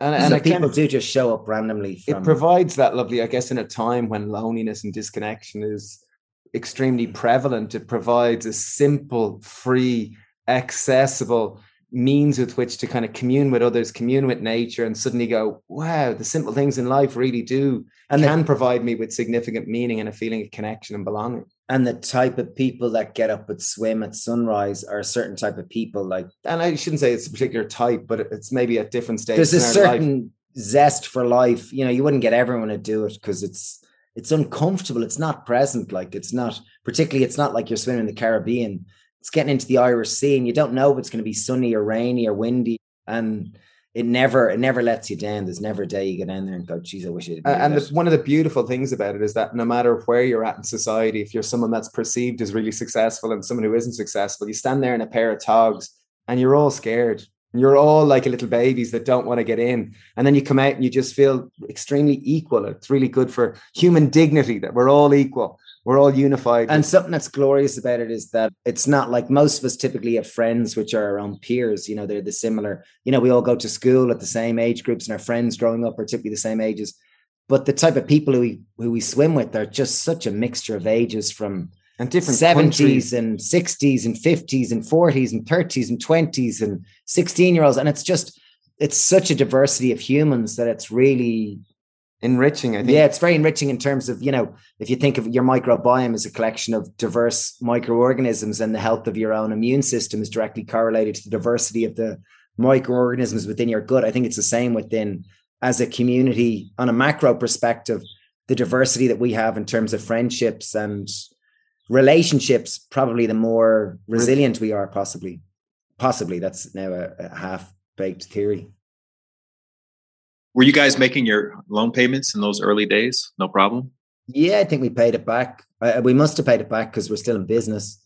And, and so again, people do just show up randomly. From it provides that lovely, I guess, in a time when loneliness and disconnection is extremely prevalent, it provides a simple, free, accessible means with which to kind of commune with others, commune with nature, and suddenly go, wow, the simple things in life really do and can the, provide me with significant meaning and a feeling of connection and belonging. And the type of people that get up and swim at sunrise are a certain type of people, like, and I shouldn't say it's a particular type, but it's maybe at different stages. There's a certain life. Zest for life. You know, you wouldn't get everyone to do it because it's, it's uncomfortable. It's not present. Like, it's not particularly, it's not like you're swimming in the Caribbean. It's getting into the Irish Sea, and you don't know if it's going to be sunny or rainy or windy. And it never it never lets you down. There's never a day you get in there and go, geez, I wish it. And the, one of the beautiful things about it is that no matter where you're at in society, if you're someone that's perceived as really successful and someone who isn't successful, you stand there in a pair of togs and you're all scared. You're all like little babies that don't want to get in. And then you come out and you just feel extremely equal. It's really good for human dignity that we're all equal. We're all unified. And something that's glorious about it is that it's not like most of us typically have friends, which are our own peers. You know, they're the similar, you know, we all go to school at the same age groups and our friends growing up are typically the same ages. But the type of people who we, who we swim with are just such a mixture of ages from and different seventies countries. And sixties and fifties and forties and thirties and twenties and sixteen year olds. And it's just, it's such a diversity of humans that it's really enriching, I think. Yeah, it's very enriching in terms of, you know, if you think of your microbiome as a collection of diverse microorganisms, and the health of your own immune system is directly correlated to the diversity of the microorganisms within your gut. I think it's the same within, as a community, on a macro perspective, the diversity that we have in terms of friendships and relationships, probably the more resilient we are, possibly. Possibly, that's now a, a half-baked theory. Were you guys making your loan payments in those early days? No problem. Yeah, I think we paid it back. Uh, we must have paid it back because we're still in business.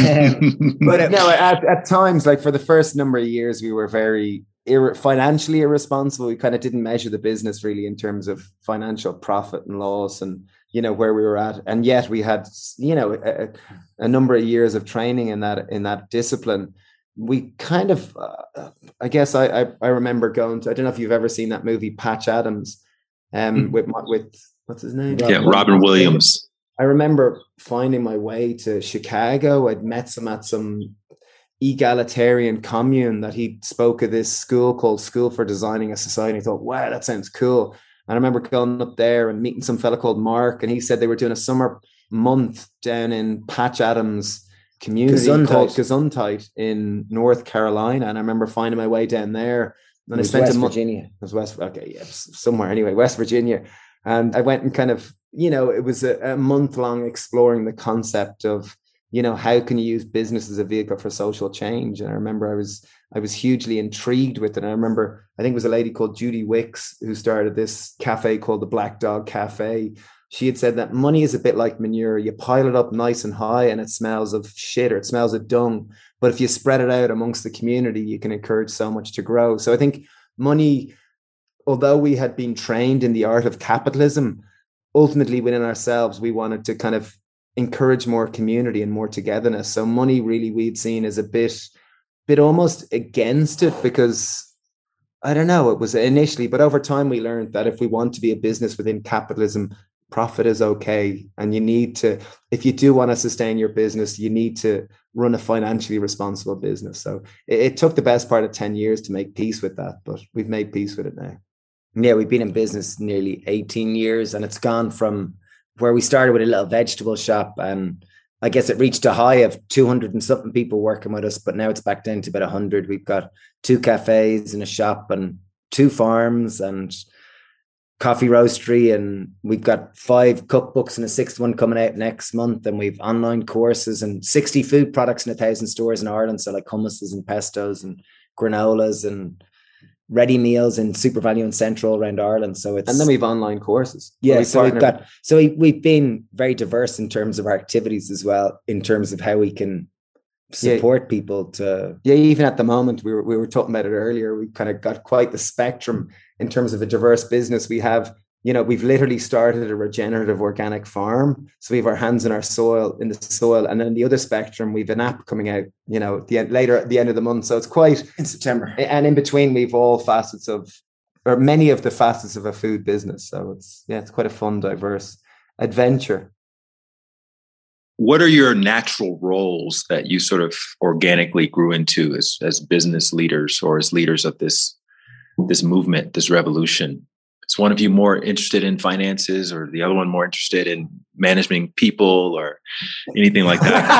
Um, but it, no, at, at times, like for the first number of years, we were very ir- financially irresponsible. We kind of didn't measure the business really in terms of financial profit and loss, and you know where we were at. And yet we had, you know, a, a number of years of training in that in that discipline. We kind of, uh, I guess I, I I remember going to, I don't know if you've ever seen that movie, Patch Adams, um, with, with what's his name? Robin, yeah, Robin Williams. I remember finding my way to Chicago. I'd met some at some egalitarian commune that he spoke at this school called School for Designing a Society. I thought, wow, that sounds cool. And I remember going up there and meeting some fella called Mark, and he said they were doing a summer month down in Patch Adams' community Gesundheit. called Gesundheit in North Carolina, and I remember finding my way down there. And I spent West a month. Virginia. It was West. Okay, yeah, somewhere anyway, West Virginia. And I went and kind of, you know, it was a, a month long exploring the concept of, you know, how can you use business as a vehicle for social change? And I remember I was I was hugely intrigued with it. And I remember I think it was a lady called Judy Wicks who started this cafe called the Black Dog Cafe. She had said that money is a bit like manure. You pile it up nice and high and it smells of shit, or it smells of dung. But if you spread it out amongst the community, you can encourage so much to grow. So I think money, although we had been trained in the art of capitalism, ultimately within ourselves, we wanted to kind of encourage more community and more togetherness. So money really we'd seen as a bit, bit almost against it, because I don't know, it was initially, but over time we learned that if we want to be a business within capitalism, profit is okay. And you need to, if you do want to sustain your business, you need to run a financially responsible business. So it, it took the best part of ten years to make peace with that, but we've made peace with it now. Yeah, we've been in business nearly eighteen years, and it's gone from where we started with a little vegetable shop, and I guess it reached a high of two hundred and something people working with us, but now it's back down to about one hundred. We've got two cafes and a shop and two farms and coffee roastery, and we've got five cookbooks and a sixth one coming out next month, and we've online courses and sixty food products in a thousand stores in Ireland, so like hummuses and pestos and granolas and ready meals and Super Value and Central around Ireland. So it's, and then we've online courses. Yeah, we so we've got so we, we've been very diverse in terms of our activities as well, in terms of how we can support yeah. people to yeah even at the moment we were we were talking about it earlier. We kind of got quite the spectrum in terms of a diverse business. We have, you know, we've literally started a regenerative organic farm, so we have our hands in our soil in the soil, and then the other spectrum, we've an app coming out, you know, at the end, later at the end of the month, so it's quite in September, and in between we've all facets of, or many of the facets of a food business. So it's yeah it's quite a fun, diverse adventure. What are your natural roles that you sort of organically grew into as, as business leaders, or as leaders of this, this movement, this revolution? Is one of you more interested in finances, or the other one more interested in managing people, or anything like that?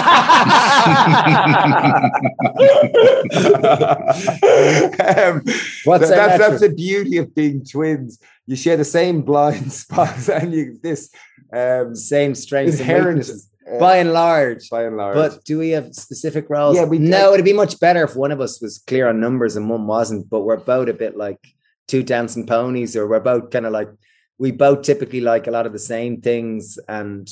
um, What's that, that's, that's the beauty of being twins. You share the same blind spots, and you, this um, same strengths and weaknesses. By and large. By and large. But do we have specific roles? Yeah, we do. No, it'd be much better if one of us was clear on numbers and one wasn't, but we're both a bit like two dancing ponies, or we're both kind of like, we both typically like a lot of the same things. And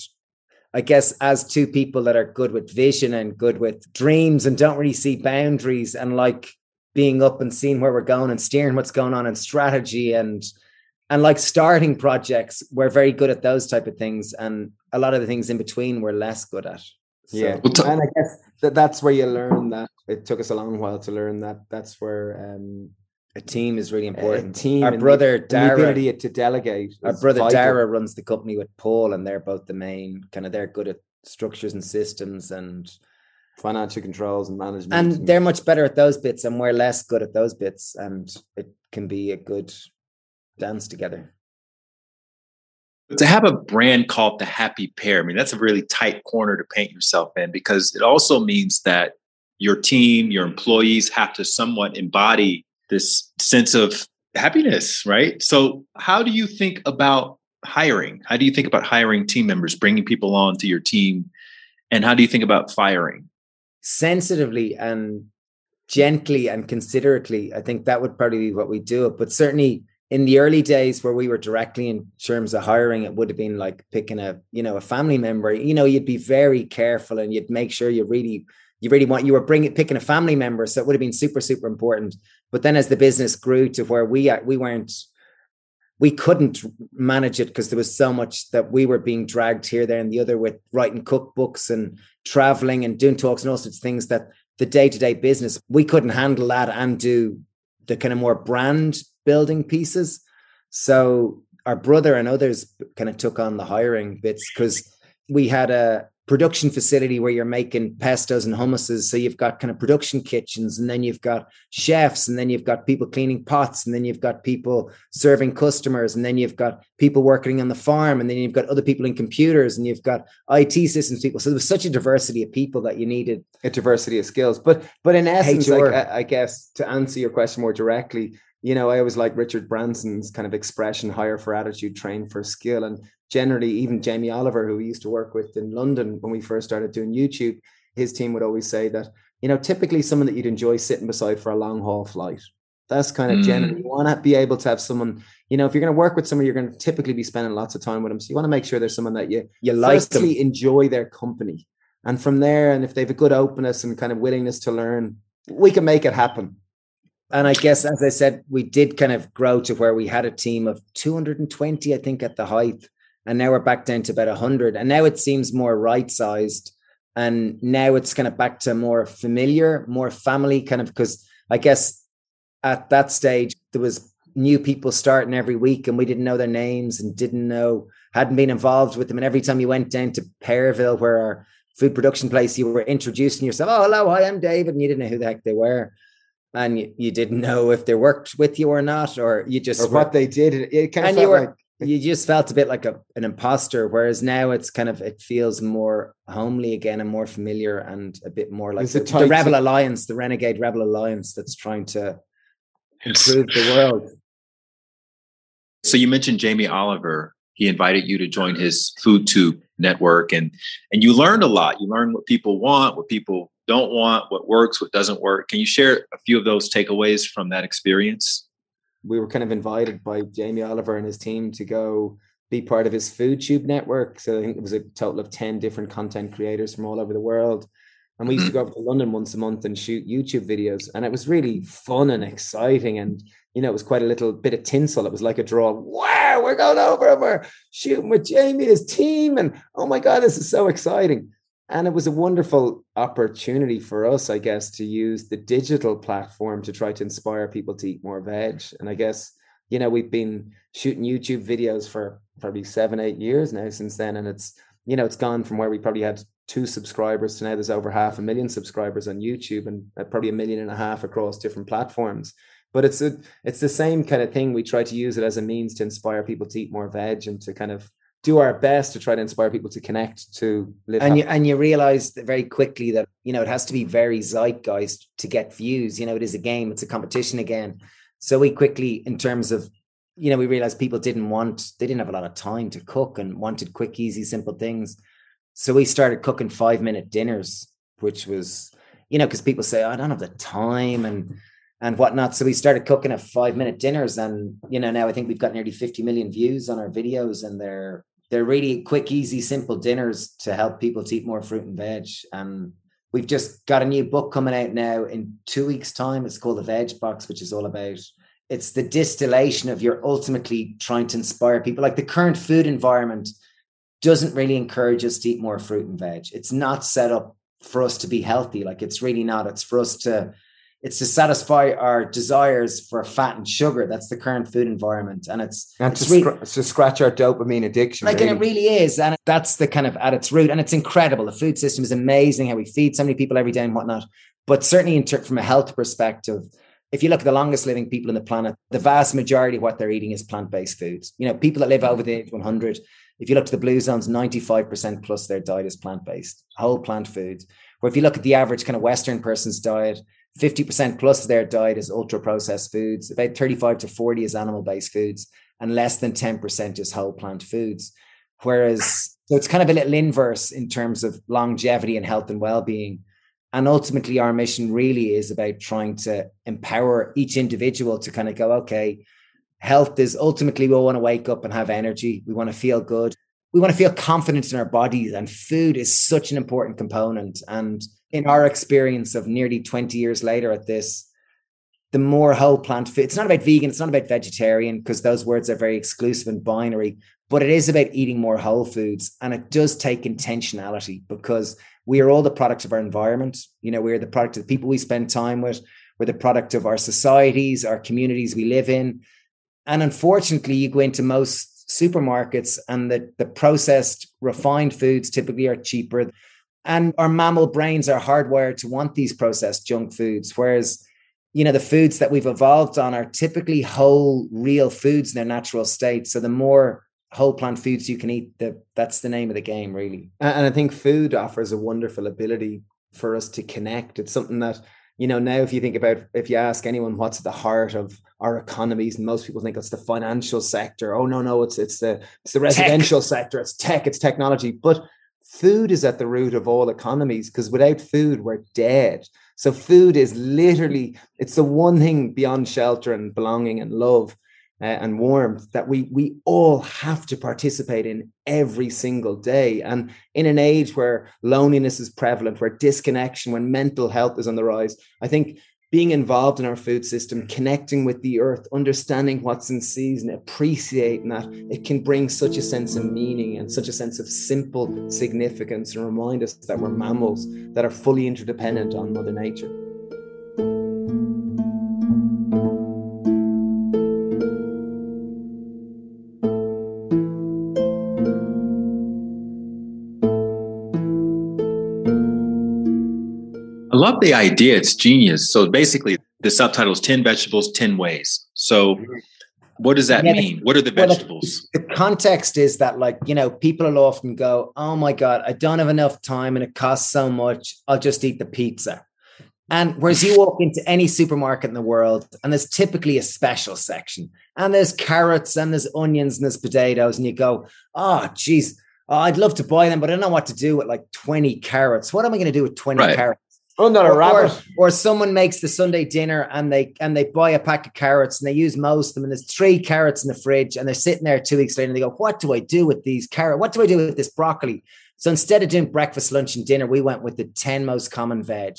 I guess as two people that are good with vision and good with dreams and don't really see boundaries and like being up and seeing where we're going and steering what's going on in strategy and and like starting projects, we're very good at those type of things. And a lot of the things in between we're less good at. So, yeah. And I guess that that's where you learn that. It took us a long while to learn that. That's where um, a team is really important. A team, our brother the, Dara, the ability to delegate. Our brother vital. Dara runs the company with Paul, and they're both the main kind of, they're good at structures and systems and financial controls and management. And, and they're much better at those bits, and we're less good at those bits. And it can be a good dance together. To have a brand called The Happy Pear, I mean, that's a really tight corner to paint yourself in, because it also means that your team, your employees have to somewhat embody this sense of happiness, right? So how do you think about hiring? How do you think about hiring team members, bringing people on to your team? And how do you think about firing? Sensitively and gently and considerately. I think that would probably be what we do. But certainly in the early days where we were directly in terms of hiring, it would have been like picking a, you know, a family member. You know, you'd be very careful and you'd make sure you really, you really want, you were bringing, picking a family member. So it would have been super, super important. But then as the business grew to where we, we weren't, we couldn't manage it because there was so much that we were being dragged here, there, and the other with writing cookbooks and traveling and doing talks and all sorts of things, that the day-to-day business, we couldn't handle that and do the kind of more brand building pieces. So our brother and others kind of took on the hiring bits, because we had a production facility where you're making pestos and hummuses. So you've got kind of production kitchens, and then you've got chefs, and then you've got people cleaning pots, and then you've got people serving customers, and then you've got people working on the farm, and then you've got other people in computers, and you've got I T systems people. So there was such a diversity of people that you needed. A diversity of skills. But but in essence, like, I, I guess to answer your question more directly, you know, I always like Richard Branson's kind of expression, hire for attitude, train for skill. And generally, even Jamie Oliver, who we used to work with in London when we first started doing YouTube, his team would always say that, you know, typically someone that you'd enjoy sitting beside for a long haul flight. That's kind of mm. generally, you want to be able to have someone, you know, if you're going to work with someone, you're going to typically be spending lots of time with them. So you want to make sure there's someone that you, you like firstly them. enjoy their company. And from there, and if they have a good openness and kind of willingness to learn, we can make it happen. And I guess, as I said, we did kind of grow to where we had a team of two hundred twenty, I think, at the height. And now we're back down to about one hundred. And now it seems more right-sized. And now it's kind of back to more familiar, more family kind of, because I guess at that stage, there was new people starting every week and we didn't know their names and didn't know, hadn't been involved with them. And every time you went down to Pearville, where our food production place, you were introducing yourself. Oh, hello, hi, I'm David. And you didn't know who the heck they were. And you, you didn't know if they worked with you or not, or you just or what they did. It, it kind and of felt you were, like you just felt a bit like a, an imposter. Whereas now it's kind of, it feels more homely again and more familiar and a bit more like the, the Rebel to, Alliance, the Renegade Rebel Alliance that's trying to improve the world. So you mentioned Jamie Oliver. He invited you to join his FoodTube network, and and you learned a lot. You learned what people want, what people don't want, what works, what doesn't work. Can you share a few of those takeaways from that experience? We were kind of invited by Jamie Oliver and his team to go be part of his FoodTube network. So I think it was a total of ten different content creators from all over the world. And we used to go over to London once a month and shoot YouTube videos. And it was really fun and exciting. And, you know, it was quite a little bit of tinsel. It was like a draw. Wow, we're going over and we're shooting with Jamie and his team. And oh my God, this is so exciting. And it was a wonderful opportunity for us, I guess, to use the digital platform to try to inspire people to eat more veg. And I guess, you know, we've been shooting YouTube videos for probably seven, eight years now since then. And it's, you know, it's gone from where we probably had two subscribers to now there's over half a million subscribers on YouTube and probably a million and a half across different platforms. But it's a, it's the same kind of thing. We try to use it as a means to inspire people to eat more veg and to kind of do our best to try to inspire people to connect to live. And you, and you realize that very quickly that, you know, it has to be very zeitgeist to get views. You know, it is a game, it's a competition again. So we quickly, in terms of, you know, we realized people didn't want, they didn't have a lot of time to cook and wanted quick, easy, simple things. So we started cooking five minute dinners, which was, you know, because people say, oh, I don't have the time and and whatnot. So we started cooking at five minute dinners. And, you know, now I think we've got nearly fifty million views on our videos, and they're they're really quick, easy, simple dinners to help people to eat more fruit and veg. And we've just got a new book coming out now in two weeks time. It's called The Veg Box, which is all about, it's the distillation of you're ultimately trying to inspire people. Like the current food environment doesn't really encourage us to eat more fruit and veg. It's not set up for us to be healthy. Like it's really not. It's for us to, it's to satisfy our desires for fat and sugar. That's the current food environment. And it's, and it's, to, really, scr- to scratch our dopamine addiction. Like, really. And it really is. And that's the kind of at its root. And it's incredible. The food system is amazing, how we feed so many people every day and whatnot. But certainly in ter- from a health perspective, if you look at the longest living people on the planet, the vast majority of what they're eating is plant-based foods. You know, people that live over the age one hundred, if you look to the blue zones, ninety-five percent plus their diet is plant-based, whole plant foods. Where if you look at the average kind of Western person's diet, fifty percent plus their diet is ultra-processed foods. About thirty-five to forty is animal-based foods, and less than ten percent is whole plant foods. Whereas, so it's kind of a little inverse in terms of longevity and health and well-being. And ultimately, our mission really is about trying to empower each individual to kind of go, okay, health is ultimately, we want to wake up and have energy. We want to feel good. We want to feel confident in our bodies, and food is such an important component. And in our experience of nearly twenty years later at this, the more whole plant food, it's not about vegan, it's not about vegetarian, because those words are very exclusive and binary, but it is about eating more whole foods. And it does take intentionality, because we are all the product of our environment. You know, we're the product of the people we spend time with. We're the product of our societies, our communities we live in. And unfortunately, you go into most supermarkets and the, the processed, refined foods typically are cheaper. And our mammal brains are hardwired to want these processed junk foods. Whereas, you know, the foods that we've evolved on are typically whole, real foods in their natural state. So the more whole plant foods you can eat, the, that's the name of the game, really. And I think food offers a wonderful ability for us to connect. It's something that, you know, now if you think about, if you ask anyone what's at the heart of our economies, and most people think it's the financial sector. Oh, no, no, it's it's the it's the residential tech. sector. It's tech, it's technology. But food is at the root of all economies, because without food, we're dead. So food is literally, it's the one thing beyond shelter and belonging and love uh, and warmth that we we all have to participate in every single day. And in an age where loneliness is prevalent, where disconnection, when mental health is on the rise, I think being involved in our food system, connecting with the earth, understanding what's in season, appreciating that, it can bring such a sense of meaning and such a sense of simple significance, and remind us that we're mammals that are fully interdependent on Mother Nature. I love the idea. It's genius. So basically, the subtitle is ten vegetables, ten ways. So what does that yeah, mean? What are the vegetables? Well, the context is that, like, you know, people will often go, oh, my God, I don't have enough time and it costs so much. I'll just eat the pizza. And whereas you walk into any supermarket in the world and there's typically a special section, and there's carrots and there's onions and there's potatoes, and you go, oh, geez, oh, I'd love to buy them, but I don't know what to do with like twenty carrots. What am I going to do with twenty right. carrots? Oh, not a rabbit. Or, or someone makes the Sunday dinner and they and they buy a pack of carrots and they use most of them, and there's three carrots in the fridge, and they're sitting there two weeks later and they go, what do I do with these carrots? What do I do with this broccoli? So instead of doing breakfast, lunch and dinner, we went with the ten most common veg.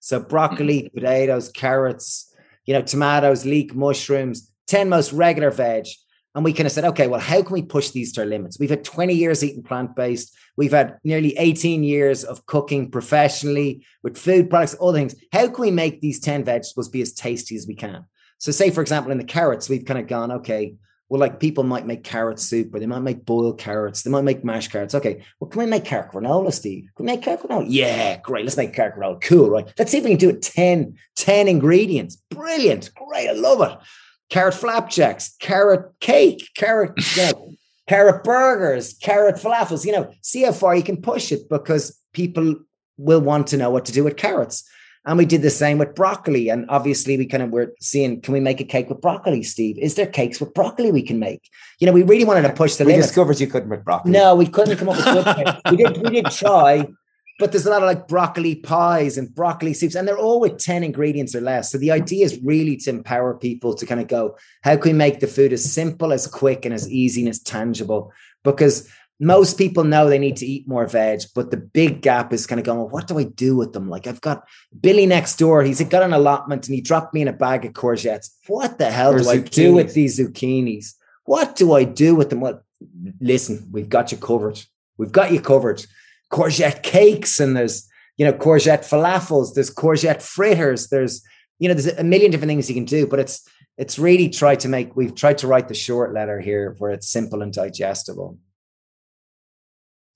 So broccoli, mm-hmm. potatoes, carrots, you know, tomatoes, leek, mushrooms, ten most regular veg. And we kind of said, okay, well, how can we push these to our limits? We've had twenty years eating plant-based. We've had nearly eighteen years of cooking professionally with food products, all things. How can we make these ten vegetables be as tasty as we can? So say, for example, in the carrots, we've kind of gone, okay, well, like people might make carrot soup, or they might make boiled carrots. They might make mashed carrots. Okay, well, can we make carrot granola, Steve? Can we make carrot granola? Yeah, great. Let's make carrot granola. Cool, right? Let's see if we can do it. ten ingredients. Brilliant. Great. I love it. Carrot flapjacks, carrot cake, carrot, you know, carrot burgers, carrot falafels, you know, see how far you can push it, because people will want to know what to do with carrots. And we did the same with broccoli. And obviously we kind of were seeing, can we make a cake with broccoli, Steve? Is there cakes with broccoli we can make? You know, we really wanted to push the limit. We discovered you couldn't make broccoli. No, we couldn't come up with good cake. We did, we did try, but there's a lot of like broccoli pies and broccoli soups, and they're all with ten ingredients or less. So the idea is really to empower people to kind of go, how can we make the food as simple, as quick, and as easy and as tangible? Because most people know they need to eat more veg, but the big gap is kind of going, well, what do I do with them? Like, I've got Billy next door. He's got an allotment and he dropped me in a bag of courgettes. What the hell or do zucchinis. I do with these zucchinis? What do I do with them? Well, listen, we've got you covered. We've got you covered. Courgette cakes, and there's, you know, courgette falafels. There's courgette fritters. There's, you know, there's a million different things you can do, but it's, it's really tried to make, we've tried to write the short letter here where it's simple and digestible.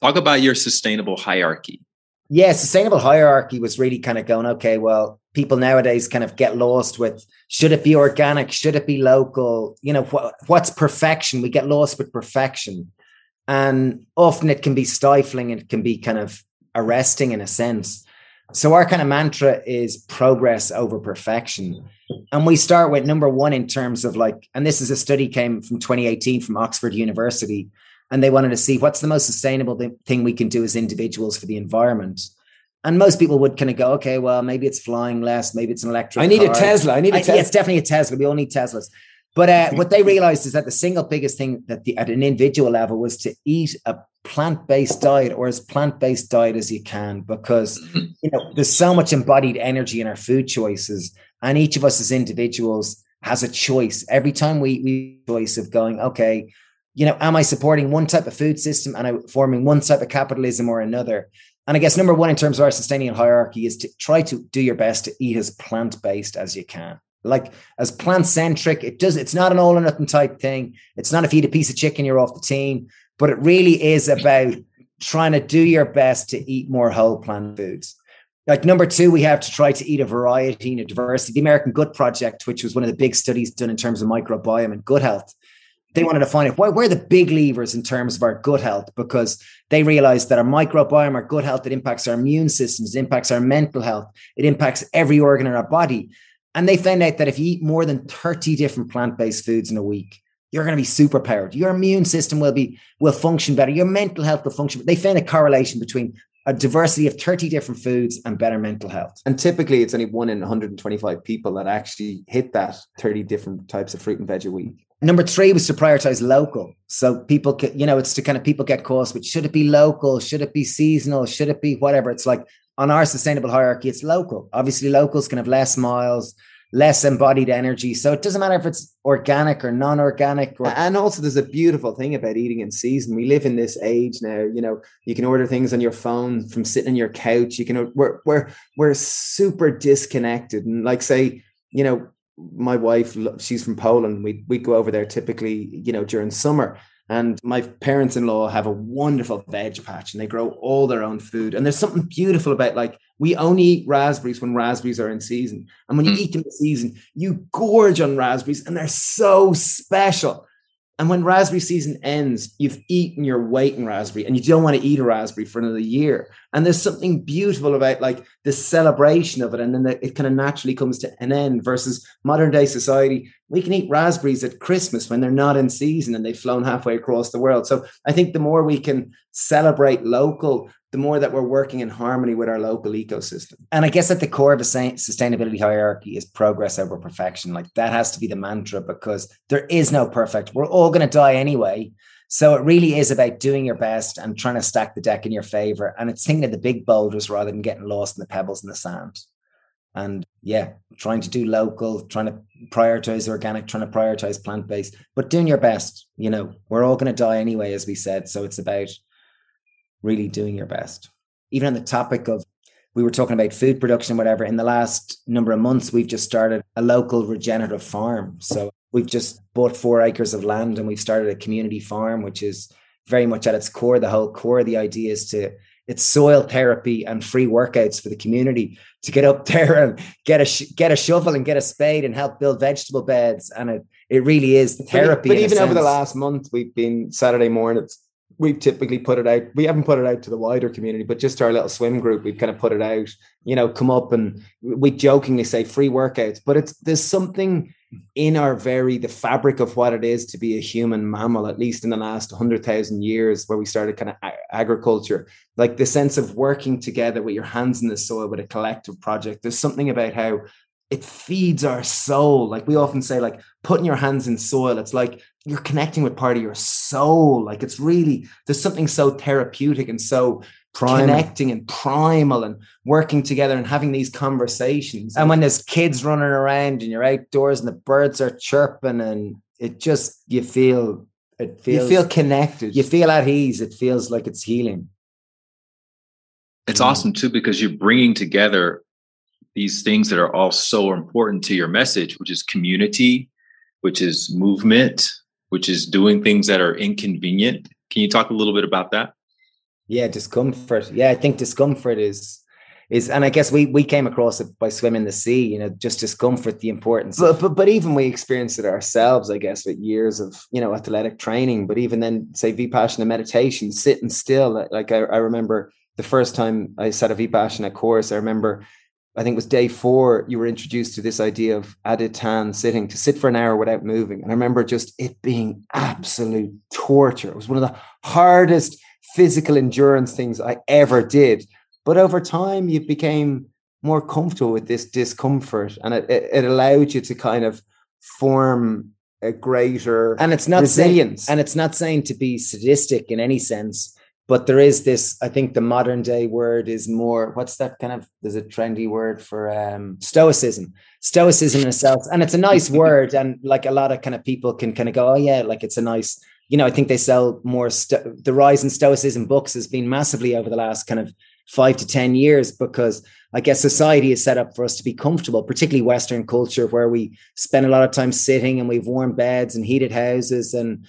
Talk about your sustainable hierarchy. Yeah, sustainable hierarchy was really kind of going, okay, well, people nowadays kind of get lost with, should it be organic? Should it be local? You know, wh- what's perfection? We get lost with perfection. And often it can be stifling and it can be kind of arresting in a sense. So our kind of mantra is progress over perfection. And we start with number one in terms of like, and this is a study came from twenty eighteen from Oxford University, and they wanted to see what's the most sustainable thing we can do as individuals for the environment. And most people would kind of go, okay, well, maybe it's flying less. Maybe it's an electric I need car. a Tesla. I need a I, Tesla. Yeah, it's definitely a Tesla. We all need Teslas. But uh, what they realized is that the single biggest thing that the, at an individual level was to eat a plant-based diet, or as plant-based diet as you can, because, you know, there's so much embodied energy in our food choices. And each of us as individuals has a choice. Every time we, we choice of going, okay, you know, am I supporting one type of food system and I'm forming one type of capitalism or another? And I guess number one in terms of our sustainable hierarchy is to try to do your best to eat as plant-based as you can. Like as plant-centric, it does. It's not an all or nothing type thing. It's not if you eat a piece of chicken, you're off the team. But it really is about trying to do your best to eat more whole plant foods. Like number two, we have to try to eat a variety and a diversity. The American Gut Project, which was one of the big studies done in terms of microbiome and gut health, they wanted to find out why we're the big levers in terms of our gut health, because they realized that our microbiome, our gut health, it impacts our immune systems, it impacts our mental health, it impacts every organ in our body. And they found out that if you eat more than thirty different plant-based foods in a week, you're going to be superpowered. Your immune system will be will function better. Your mental health will function. They found a correlation between a diversity of thirty different foods and better mental health. And typically it's only one in one hundred twenty-five people that actually hit that thirty different types of fruit and veg a week. Number three was to prioritize local. So people, can, you know, it's to kind of people get caught with, should it be local? Should it be seasonal? Should it be whatever? It's like, on our sustainable hierarchy, it's local. Obviously, locals can have less miles, less embodied energy. So it doesn't matter if it's organic or non-organic. Or- and also there's a beautiful thing about eating in season. We live in this age now, you know, you can order things on your phone from sitting on your couch. You can, we're, we're, we're super disconnected. And like, say, you know, my wife, she's from Poland. We, we go over there typically, you know, during summer. And my parents-in-law have a wonderful veg patch and they grow all their own food. And there's something beautiful about, like, we only eat raspberries when raspberries are in season. And when you mm. eat them in season, you gorge on raspberries and they're so special. And when raspberry season ends, you've eaten your weight in raspberry and you don't want to eat a raspberry for another year. And there's something beautiful about, like, the celebration of it. And then the, it kind of naturally comes to an end, versus modern day society. We can eat raspberries at Christmas when they're not in season and they've flown halfway across the world. So I think the more we can celebrate local, the more that we're working in harmony with our local ecosystem. And I guess at the core of a sustainability hierarchy is progress over perfection. Like, that has to be the mantra, because there is no perfect. We're all going to die anyway. So it really is about doing your best and trying to stack the deck in your favor. And it's thinking of the big boulders rather than getting lost in the pebbles in the sand. And yeah, trying to do local, trying to prioritize organic, trying to prioritize plant-based, but doing your best. You know, we're all going to die anyway, as we said. So it's about really doing your best. Even on the topic of, we were talking about food production, whatever, in the last number of months, we've just started a local regenerative farm. So we've just bought four acres of land and we've started a community farm, which is very much at its core. The whole core of the idea is to, it's soil therapy and free workouts for the community to get up there and get a, get a shovel and get a spade and help build vegetable beds. And it, it really is therapy. But, but even over the last month, we've been Saturday mornings, we've typically put it out. We haven't put it out to the wider community, but just to our little swim group, we've kind of put it out, you know, come up, and we jokingly say free workouts, but it's, there's something in our very, the fabric of what it is to be a human mammal, at least in the last one hundred thousand years, where we started kind of agriculture, like the sense of working together with your hands in the soil with a collective project. There's something about how it feeds our soul. Like we often say, like putting your hands in soil, it's like you're connecting with part of your soul. Like it's really, there's something so therapeutic and so primal, connecting and primal, and working together and having these conversations. And when there's kids running around and you're outdoors and the birds are chirping, and it just, you feel, it feels, you feel connected. You feel at ease. It feels like it's healing. It's yeah. awesome too, because you're bringing together these things that are all so important to your message, which is community, which is movement, which is doing things that are inconvenient. Can you talk a little bit about that? Yeah, discomfort. Yeah, I think discomfort is, is, and I guess we we came across it by swimming the sea, you know, just discomfort, the importance. But, but, but even we experienced it ourselves, I guess, with years of, you know, athletic training, but even then, say, Vipassana meditation, sitting still. Like I, I remember the first time I sat a Vipassana course, I remember, I think it was day four, you were introduced to this idea of aditana sitting, to sit for an hour without moving. And I remember just it being absolute torture. It was one of the hardest physical endurance things I ever did. But over time, you became more comfortable with this discomfort, and it, it, it allowed you to kind of form a greater and it's not resilience. Saying, and it's not saying to be sadistic in any sense. But there is this, I think the modern day word is more, what's that kind of, there's a trendy word for um, stoicism, stoicism in itself. And it's a nice word. And like a lot of kind of people can kind of go, oh yeah, like it's a nice, you know, I think they sell more, sto- the rise in stoicism books has been massively over the last kind of five to ten years, because I guess society is set up for us to be comfortable, particularly Western culture, where we spend a lot of time sitting and we've warm beds and heated houses and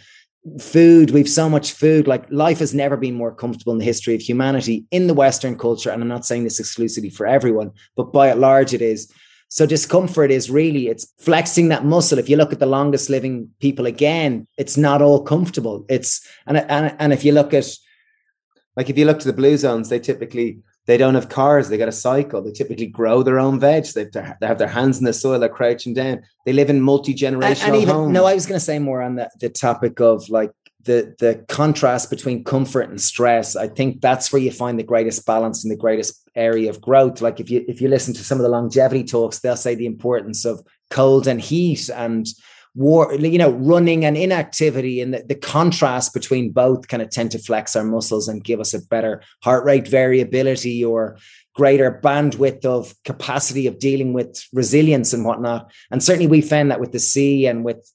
food, we've so much food. Like life has never been more comfortable in the history of humanity in the Western culture. And I'm not saying this exclusively for everyone, but by and large it is. So discomfort is really, it's flexing that muscle. If you look at the longest living people, again, it's not all comfortable. It's, and, and, and if you look at, like if you look to the blue zones, they typically, they don't have cars. They got a cycle. They typically grow their own veg. They have their, they have their hands in the soil. They're crouching down. They live in multi-generational and, and even, homes. No, I was going to say more on the, the topic of like the, the contrast between comfort and stress. I think that's where you find the greatest balance and the greatest area of growth. Like if you, if you listen to some of the longevity talks, they'll say the importance of cold and heat and war, you know, running and inactivity, and the, the contrast between both kind of tend to flex our muscles and give us a better heart rate variability or greater bandwidth of capacity of dealing with resilience and whatnot. And certainly we found that with the sea and with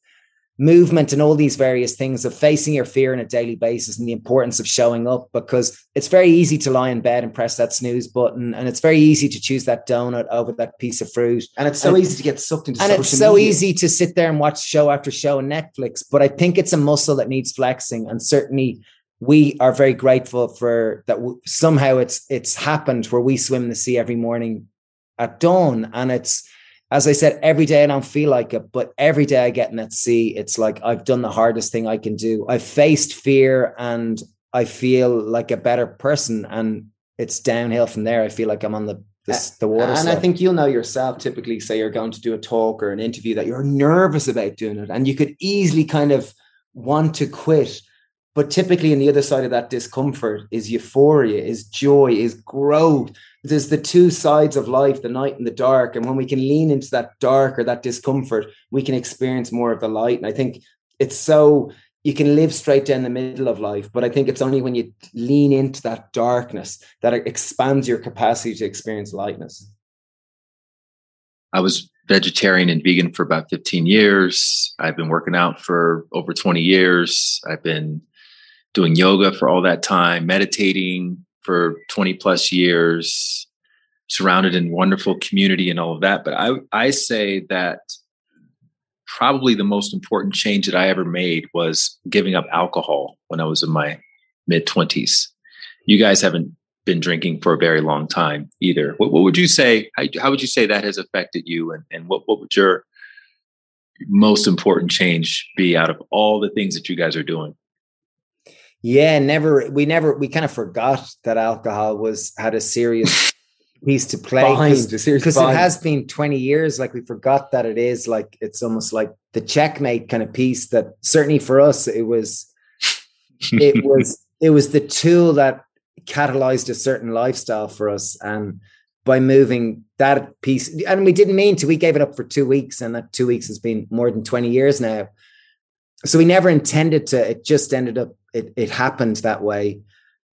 movement and all these various things of facing your fear on a daily basis and the importance of showing up, because it's very easy to lie in bed and press that snooze button, and it's very easy to choose that donut over that piece of fruit, and it's so and easy to get sucked into and social it's so media. Easy to sit there and watch show after show on Netflix. But I think it's a muscle that needs flexing, and certainly we are very grateful for that. W- somehow it's it's happened where we swim in the sea every morning at dawn, and it's, as I said, every day I don't feel like it, but every day I get in that sea, it's like I've done the hardest thing I can do. I've faced fear and I feel like a better person, and it's downhill from there. I feel like I'm on the this, the water And side. I think you'll know yourself, typically say you're going to do a talk or an interview that you're nervous about doing it, and you could easily kind of want to quit. But typically on the other side of that discomfort is euphoria, is joy, is growth. There's the two sides of life, the night and the dark. And when we can lean into that dark or that discomfort, we can experience more of the light. And I think it's so, you can live straight down the middle of life, but I think it's only when you lean into that darkness that it expands your capacity to experience lightness. I was vegetarian and vegan for about fifteen years. I've been working out for over twenty years. I've been doing yoga for all that time, meditating for twenty plus years, surrounded in wonderful community and all of that. But I, I say that probably the most important change that I ever made was giving up alcohol when I was in my mid twenties. You guys haven't been drinking for a very long time either. What, what would you say? How, how would you say that has affected you? And, and what, what would your most important change be out of all the things that you guys are doing? Yeah, never. We never. We kind of forgot that alcohol was had a serious piece to play because it has been twenty years. Like we forgot that it is like it's almost like the checkmate kind of piece that certainly for us it was. It was it was the tool that catalyzed a certain lifestyle for us, and by moving that piece, and we didn't mean to. We gave it up for two weeks, and that two weeks has been more than twenty years now. So we never intended to. It just ended up. It it happened that way,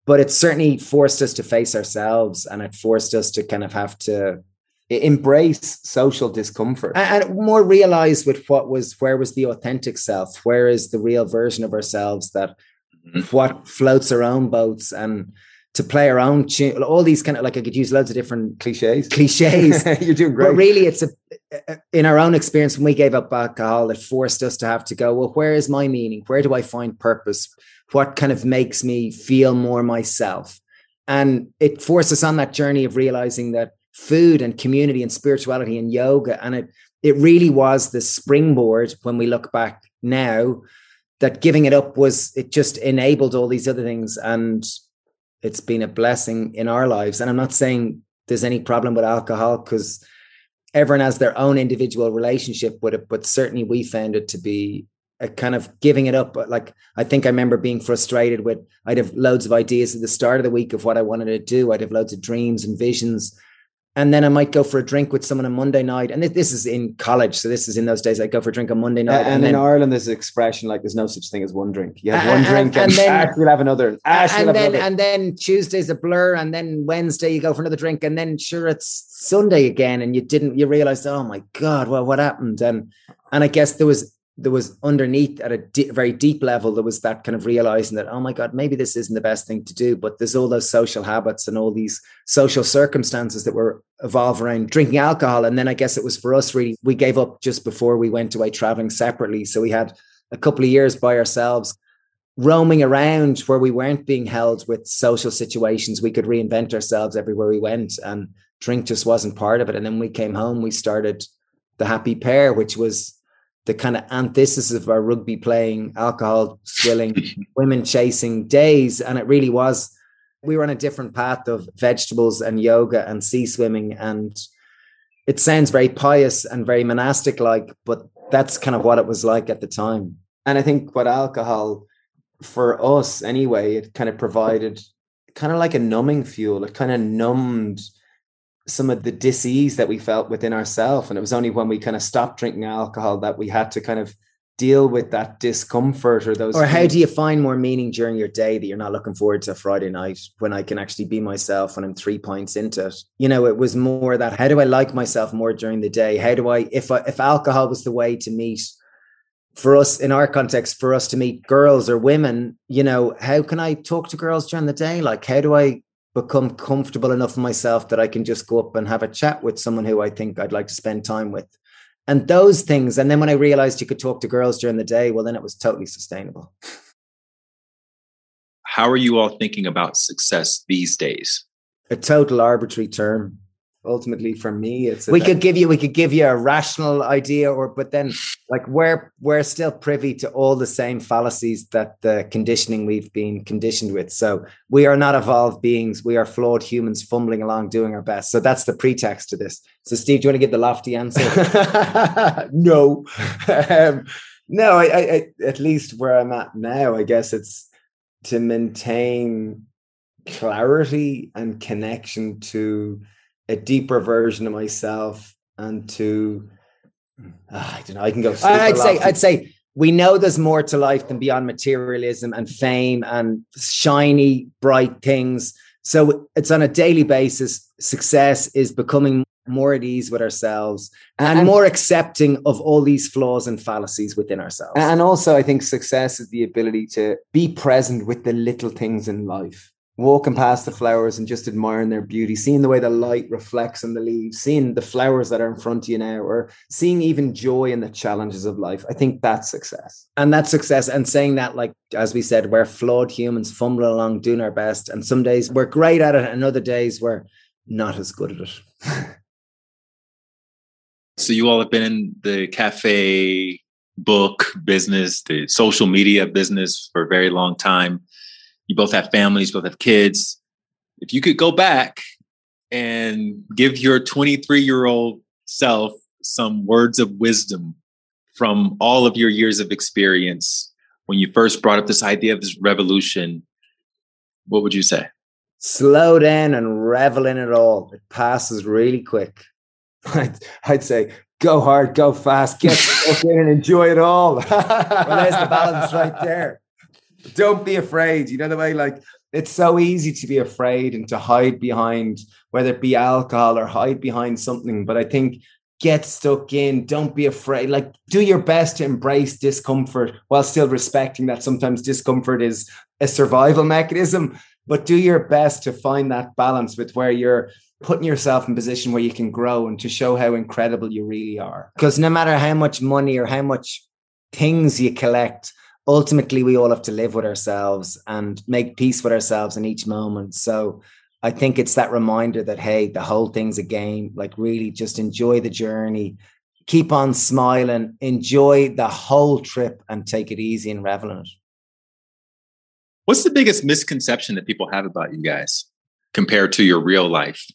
but it certainly forced us to face ourselves, and it forced us to kind of have to embrace social discomfort and, and more realize with what was where was the authentic self, where is the real version of ourselves that what floats our own boats, and to play our own tune. All these kind of like I could use loads of different cliches. Cliches. You're doing great. But really, it's a in our own experience when we gave up alcohol, it forced us to have to go. Well, where is my meaning? Where do I find purpose? What kind of makes me feel more myself? And it forced us on that journey of realizing that food and community and spirituality and yoga. And it, it really was the springboard when we look back now that giving it up was, it just enabled all these other things. And it's been a blessing in our lives. And I'm not saying there's any problem with alcohol because everyone has their own individual relationship with it. But certainly we found it to be a kind of giving it up. Like, I think I remember being frustrated with, I'd have loads of ideas at the start of the week of what I wanted to do. I'd have loads of dreams and visions. And then I might go for a drink with someone on Monday night. And this is in college. So this is in those days. I go for a drink on Monday night. Uh, and, and then, in Ireland, there's an expression like there's no such thing as one drink. You have uh, one and, drink and, and then ah, we'll have another. Ah, and, we'll then, have another. And then Tuesday's a blur. And then Wednesday, you go for another drink. And then sure, it's Sunday again. And you didn't, you realize, oh my God, well, what happened? And, and I guess there was, there was underneath at a di- very deep level, there was that kind of realizing that, oh my God, maybe this isn't the best thing to do, but there's all those social habits and all these social circumstances that were evolve around drinking alcohol. And then I guess it was for us really, we gave up just before we went away traveling separately. So we had a couple of years by ourselves roaming around where we weren't being held with social situations. We could reinvent ourselves everywhere we went, and drink just wasn't part of it. And then we came home, we started The Happy Pear, which was the kind of antithesis of our rugby playing, alcohol swilling, women chasing days. And it really was, we were on a different path of vegetables and yoga and sea swimming. And it sounds very pious and very monastic like, but that's kind of what it was like at the time. And I think what alcohol, for us anyway, it kind of provided kind of like a numbing fuel. It kind of numbed some of the dis-ease that we felt within ourselves. And it was only when we kind of stopped drinking alcohol that we had to kind of deal with that discomfort or those. Or things. How do you find more meaning during your day that you're not looking forward to Friday night when I can actually be myself when I'm three pints into it? You know, it was more that, how do I like myself more during the day? How do I, if I, if alcohol was the way to meet for us in our context, for us to meet girls or women, you know, how can I talk to girls during the day? Like, how do I become comfortable enough in myself that I can just go up and have a chat with someone who I think I'd like to spend time with, and those things. And then when I realized you could talk to girls during the day, well, then it was totally sustainable. How are you all thinking about success these days? A total arbitrary term. Ultimately, for me, it's we could give you we could give you a rational idea, or but then like we're we're still privy to all the same fallacies that the conditioning we've been conditioned with. So we are not evolved beings; we are flawed humans fumbling along, doing our best. So that's the pretext to this. So, Steve, do you want to give the lofty answer? no, um, no. I, I at least where I'm at now, I guess it's to maintain clarity and connection to a deeper version of myself, and to uh, I don't know. I can go. I'd say I'd say we know there's more to life than beyond materialism and fame and shiny bright things. So it's on a daily basis. Success is becoming more at ease with ourselves and, and more accepting of all these flaws and fallacies within ourselves. And also, I think success is the ability to be present with the little things in life. Walking past the flowers and just admiring their beauty, seeing the way the light reflects on the leaves, seeing the flowers that are in front of you now, or seeing even joy in the challenges of life. I think that's success. And that's success. And saying that, like, as we said, we're flawed humans fumbling along, doing our best. And some days we're great at it, and other days we're not as good at it. So you all have been in the cafe book business, the social media business for a very long time. you both have families, both have kids. If you could go back and give your twenty-three-year-old self some words of wisdom from all of your years of experience, when you first brought up this idea of this revolution, what would you say? Slow down and revel in it all. It passes really quick. I'd, I'd say, go hard, go fast, get stuck in and enjoy it all. Well, there's the balance right there. Don't be afraid. You know the way, like, it's so easy to be afraid and to hide behind, whether it be alcohol or hide behind something. But I think get stuck in. Don't be afraid. Like, do your best to embrace discomfort while still respecting that sometimes discomfort is a survival mechanism. But do your best to find that balance with where you're putting yourself in a position where you can grow and to show how incredible you really are. Because no matter how much money or how much things you collect, ultimately we all have to live with ourselves and make peace with ourselves in each moment. So I think it's that reminder that, hey, the whole thing's a game. Like, really just enjoy the journey, keep on smiling, enjoy the whole trip, and take it easy and revel in it. What's the biggest misconception that people have about you guys compared to your real life?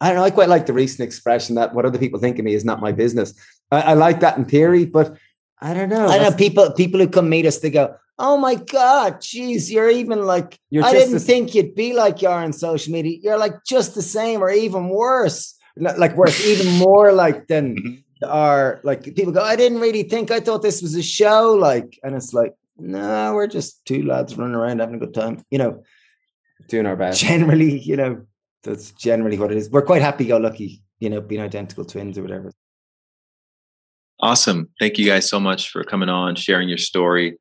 I don't know. I quite like the recent expression that what other people think of me is not my business. I, I like that in theory, but I don't know. I know people, people who come meet us, they go, oh my God, geez, you're even like, you're I didn't as- think you'd be like you are on social media. You're like just the same or even worse, like worse, even more like than mm-hmm. our, like people go, I didn't really think, I thought this was a show. Like, and it's like, no, we're just two lads running around having a good time, you know, doing our best. Generally, you know, that's generally what it is. We're quite happy-go-lucky, you know, being identical twins or whatever. Awesome. Thank you guys so much for coming on, sharing your story.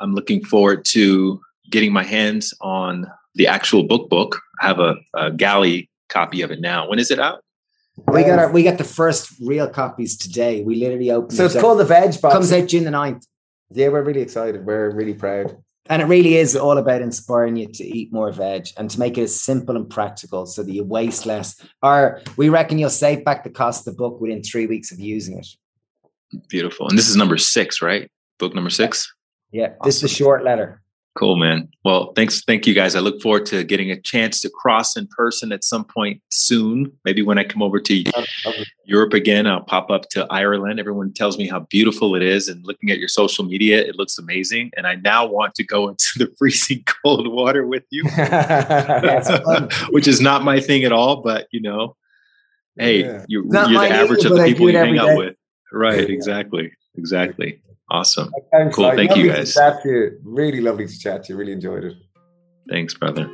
I'm looking forward to getting my hands on the actual book book. I have a, a galley copy of it now. When is it out? We got our, we got the first real copies today. We literally opened it. So it's called The Veg Box. Comes out June the ninth. Yeah, we're really excited. We're really proud. And it really is all about inspiring you to eat more veg and to make it as simple and practical so that you waste less. Or we reckon you'll save back the cost of the book within three weeks of using it. Beautiful. And this is number six, right? Book number six? Yeah. Awesome. This is a short letter. Cool, man. Well, thanks. Thank you guys. I look forward to getting a chance to cross in person at some point soon. Maybe when I come over to Europe again, I'll pop up to Ireland. Everyone tells me how beautiful it is. And looking at your social media, it looks amazing. And I now want to go into the freezing cold water with you, which is not my thing at all. But, you know, hey, yeah. you, you're the average either, of the people you hang out day. with. Right. Yeah. Exactly. Exactly. Awesome. Thanks, cool. Like, thank you guys. You. Really lovely to chat to you. Really enjoyed it. Thanks, brother.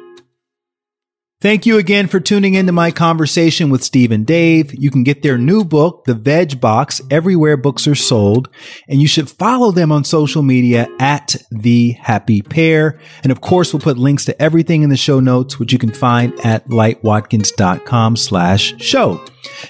Thank you again for tuning into my conversation with Steve and Dave. You can get their new book, The Veg Box, everywhere books are sold. And you should follow them on social media at The Happy Pear. And of course, we'll put links to everything in the show notes, which you can find at lightwatkins.com slash show.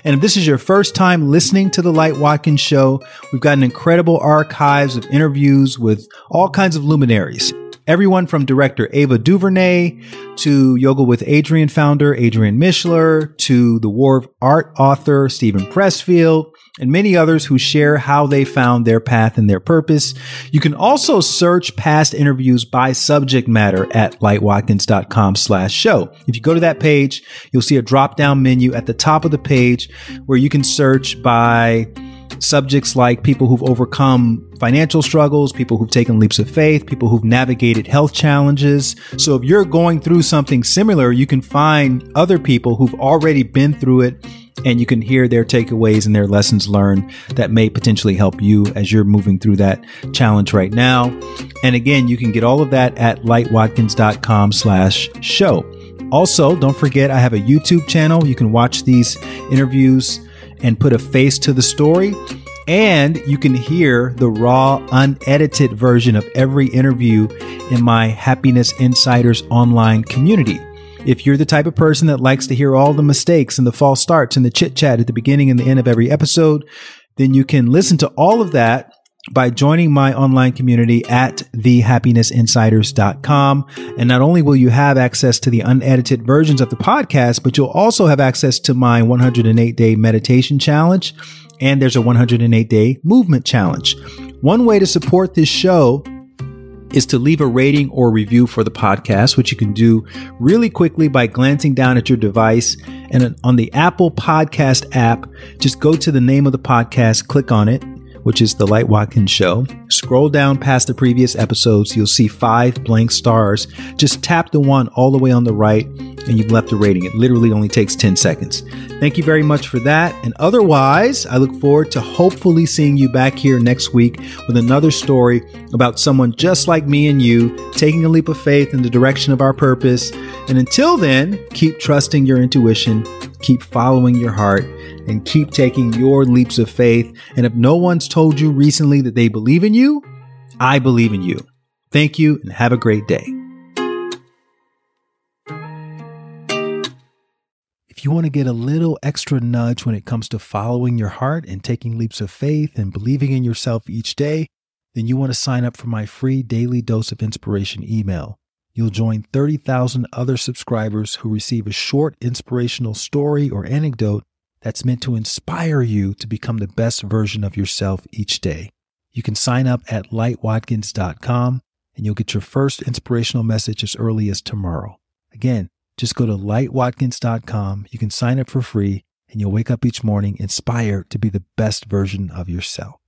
And if this is your first time listening to The Light Watkins Show, we've got an incredible archives of interviews with all kinds of luminaries. Everyone from director Ava DuVernay to Yoga with Adrian founder Adrian Mishler to the War of Art author Stephen Pressfield and many others who share how they found their path and their purpose. You can also search past interviews by subject matter at lightwatkins.com slash show. If you go to that page, you'll see a drop-down menu at the top of the page where you can search by subjects like people who've overcome financial struggles, people who've taken leaps of faith, people who've navigated health challenges. So if you're going through something similar, you can find other people who've already been through it and you can hear their takeaways and their lessons learned that may potentially help you as you're moving through that challenge right now. And again, you can get all of that at lightwatkins.com slash show. Also, don't forget, I have a YouTube channel. You can watch these interviews and put a face to the story. And you can hear the raw, unedited version of every interview in my Happiness Insiders online community. If you're the type of person that likes to hear all the mistakes and the false starts and the chit chat at the beginning and the end of every episode, then you can listen to all of that by joining my online community at the happiness insiders dot com. And not only will you have access to the unedited versions of the podcast, but you'll also have access to my one hundred eight day meditation challenge. And there's a one hundred eight day movement challenge. One way to support this show is to leave a rating or review for the podcast, which you can do really quickly by glancing down at your device. And on the Apple Podcast app, just go to the name of the podcast, click on it, which is The Light Watkins Show. Scroll down past the previous episodes. You'll see five blank stars. Just tap the one all the way on the right and you've left a rating. It literally only takes ten seconds. Thank you very much for that. And otherwise, I look forward to hopefully seeing you back here next week with another story about someone just like me and you taking a leap of faith in the direction of our purpose. And until then, keep trusting your intuition, keep following your heart, and keep taking your leaps of faith. And if no one's told you recently that they believe in you, I believe in you. Thank you and have a great day. If you want to get a little extra nudge when it comes to following your heart and taking leaps of faith and believing in yourself each day, then you want to sign up for my free daily dose of inspiration email. You'll join thirty thousand other subscribers who receive a short inspirational story or anecdote that's meant to inspire you to become the best version of yourself each day. You can sign up at light watkins dot com and you'll get your first inspirational message as early as tomorrow. Again, just go to light watkins dot com. You can sign up for free and you'll wake up each morning inspired to be the best version of yourself.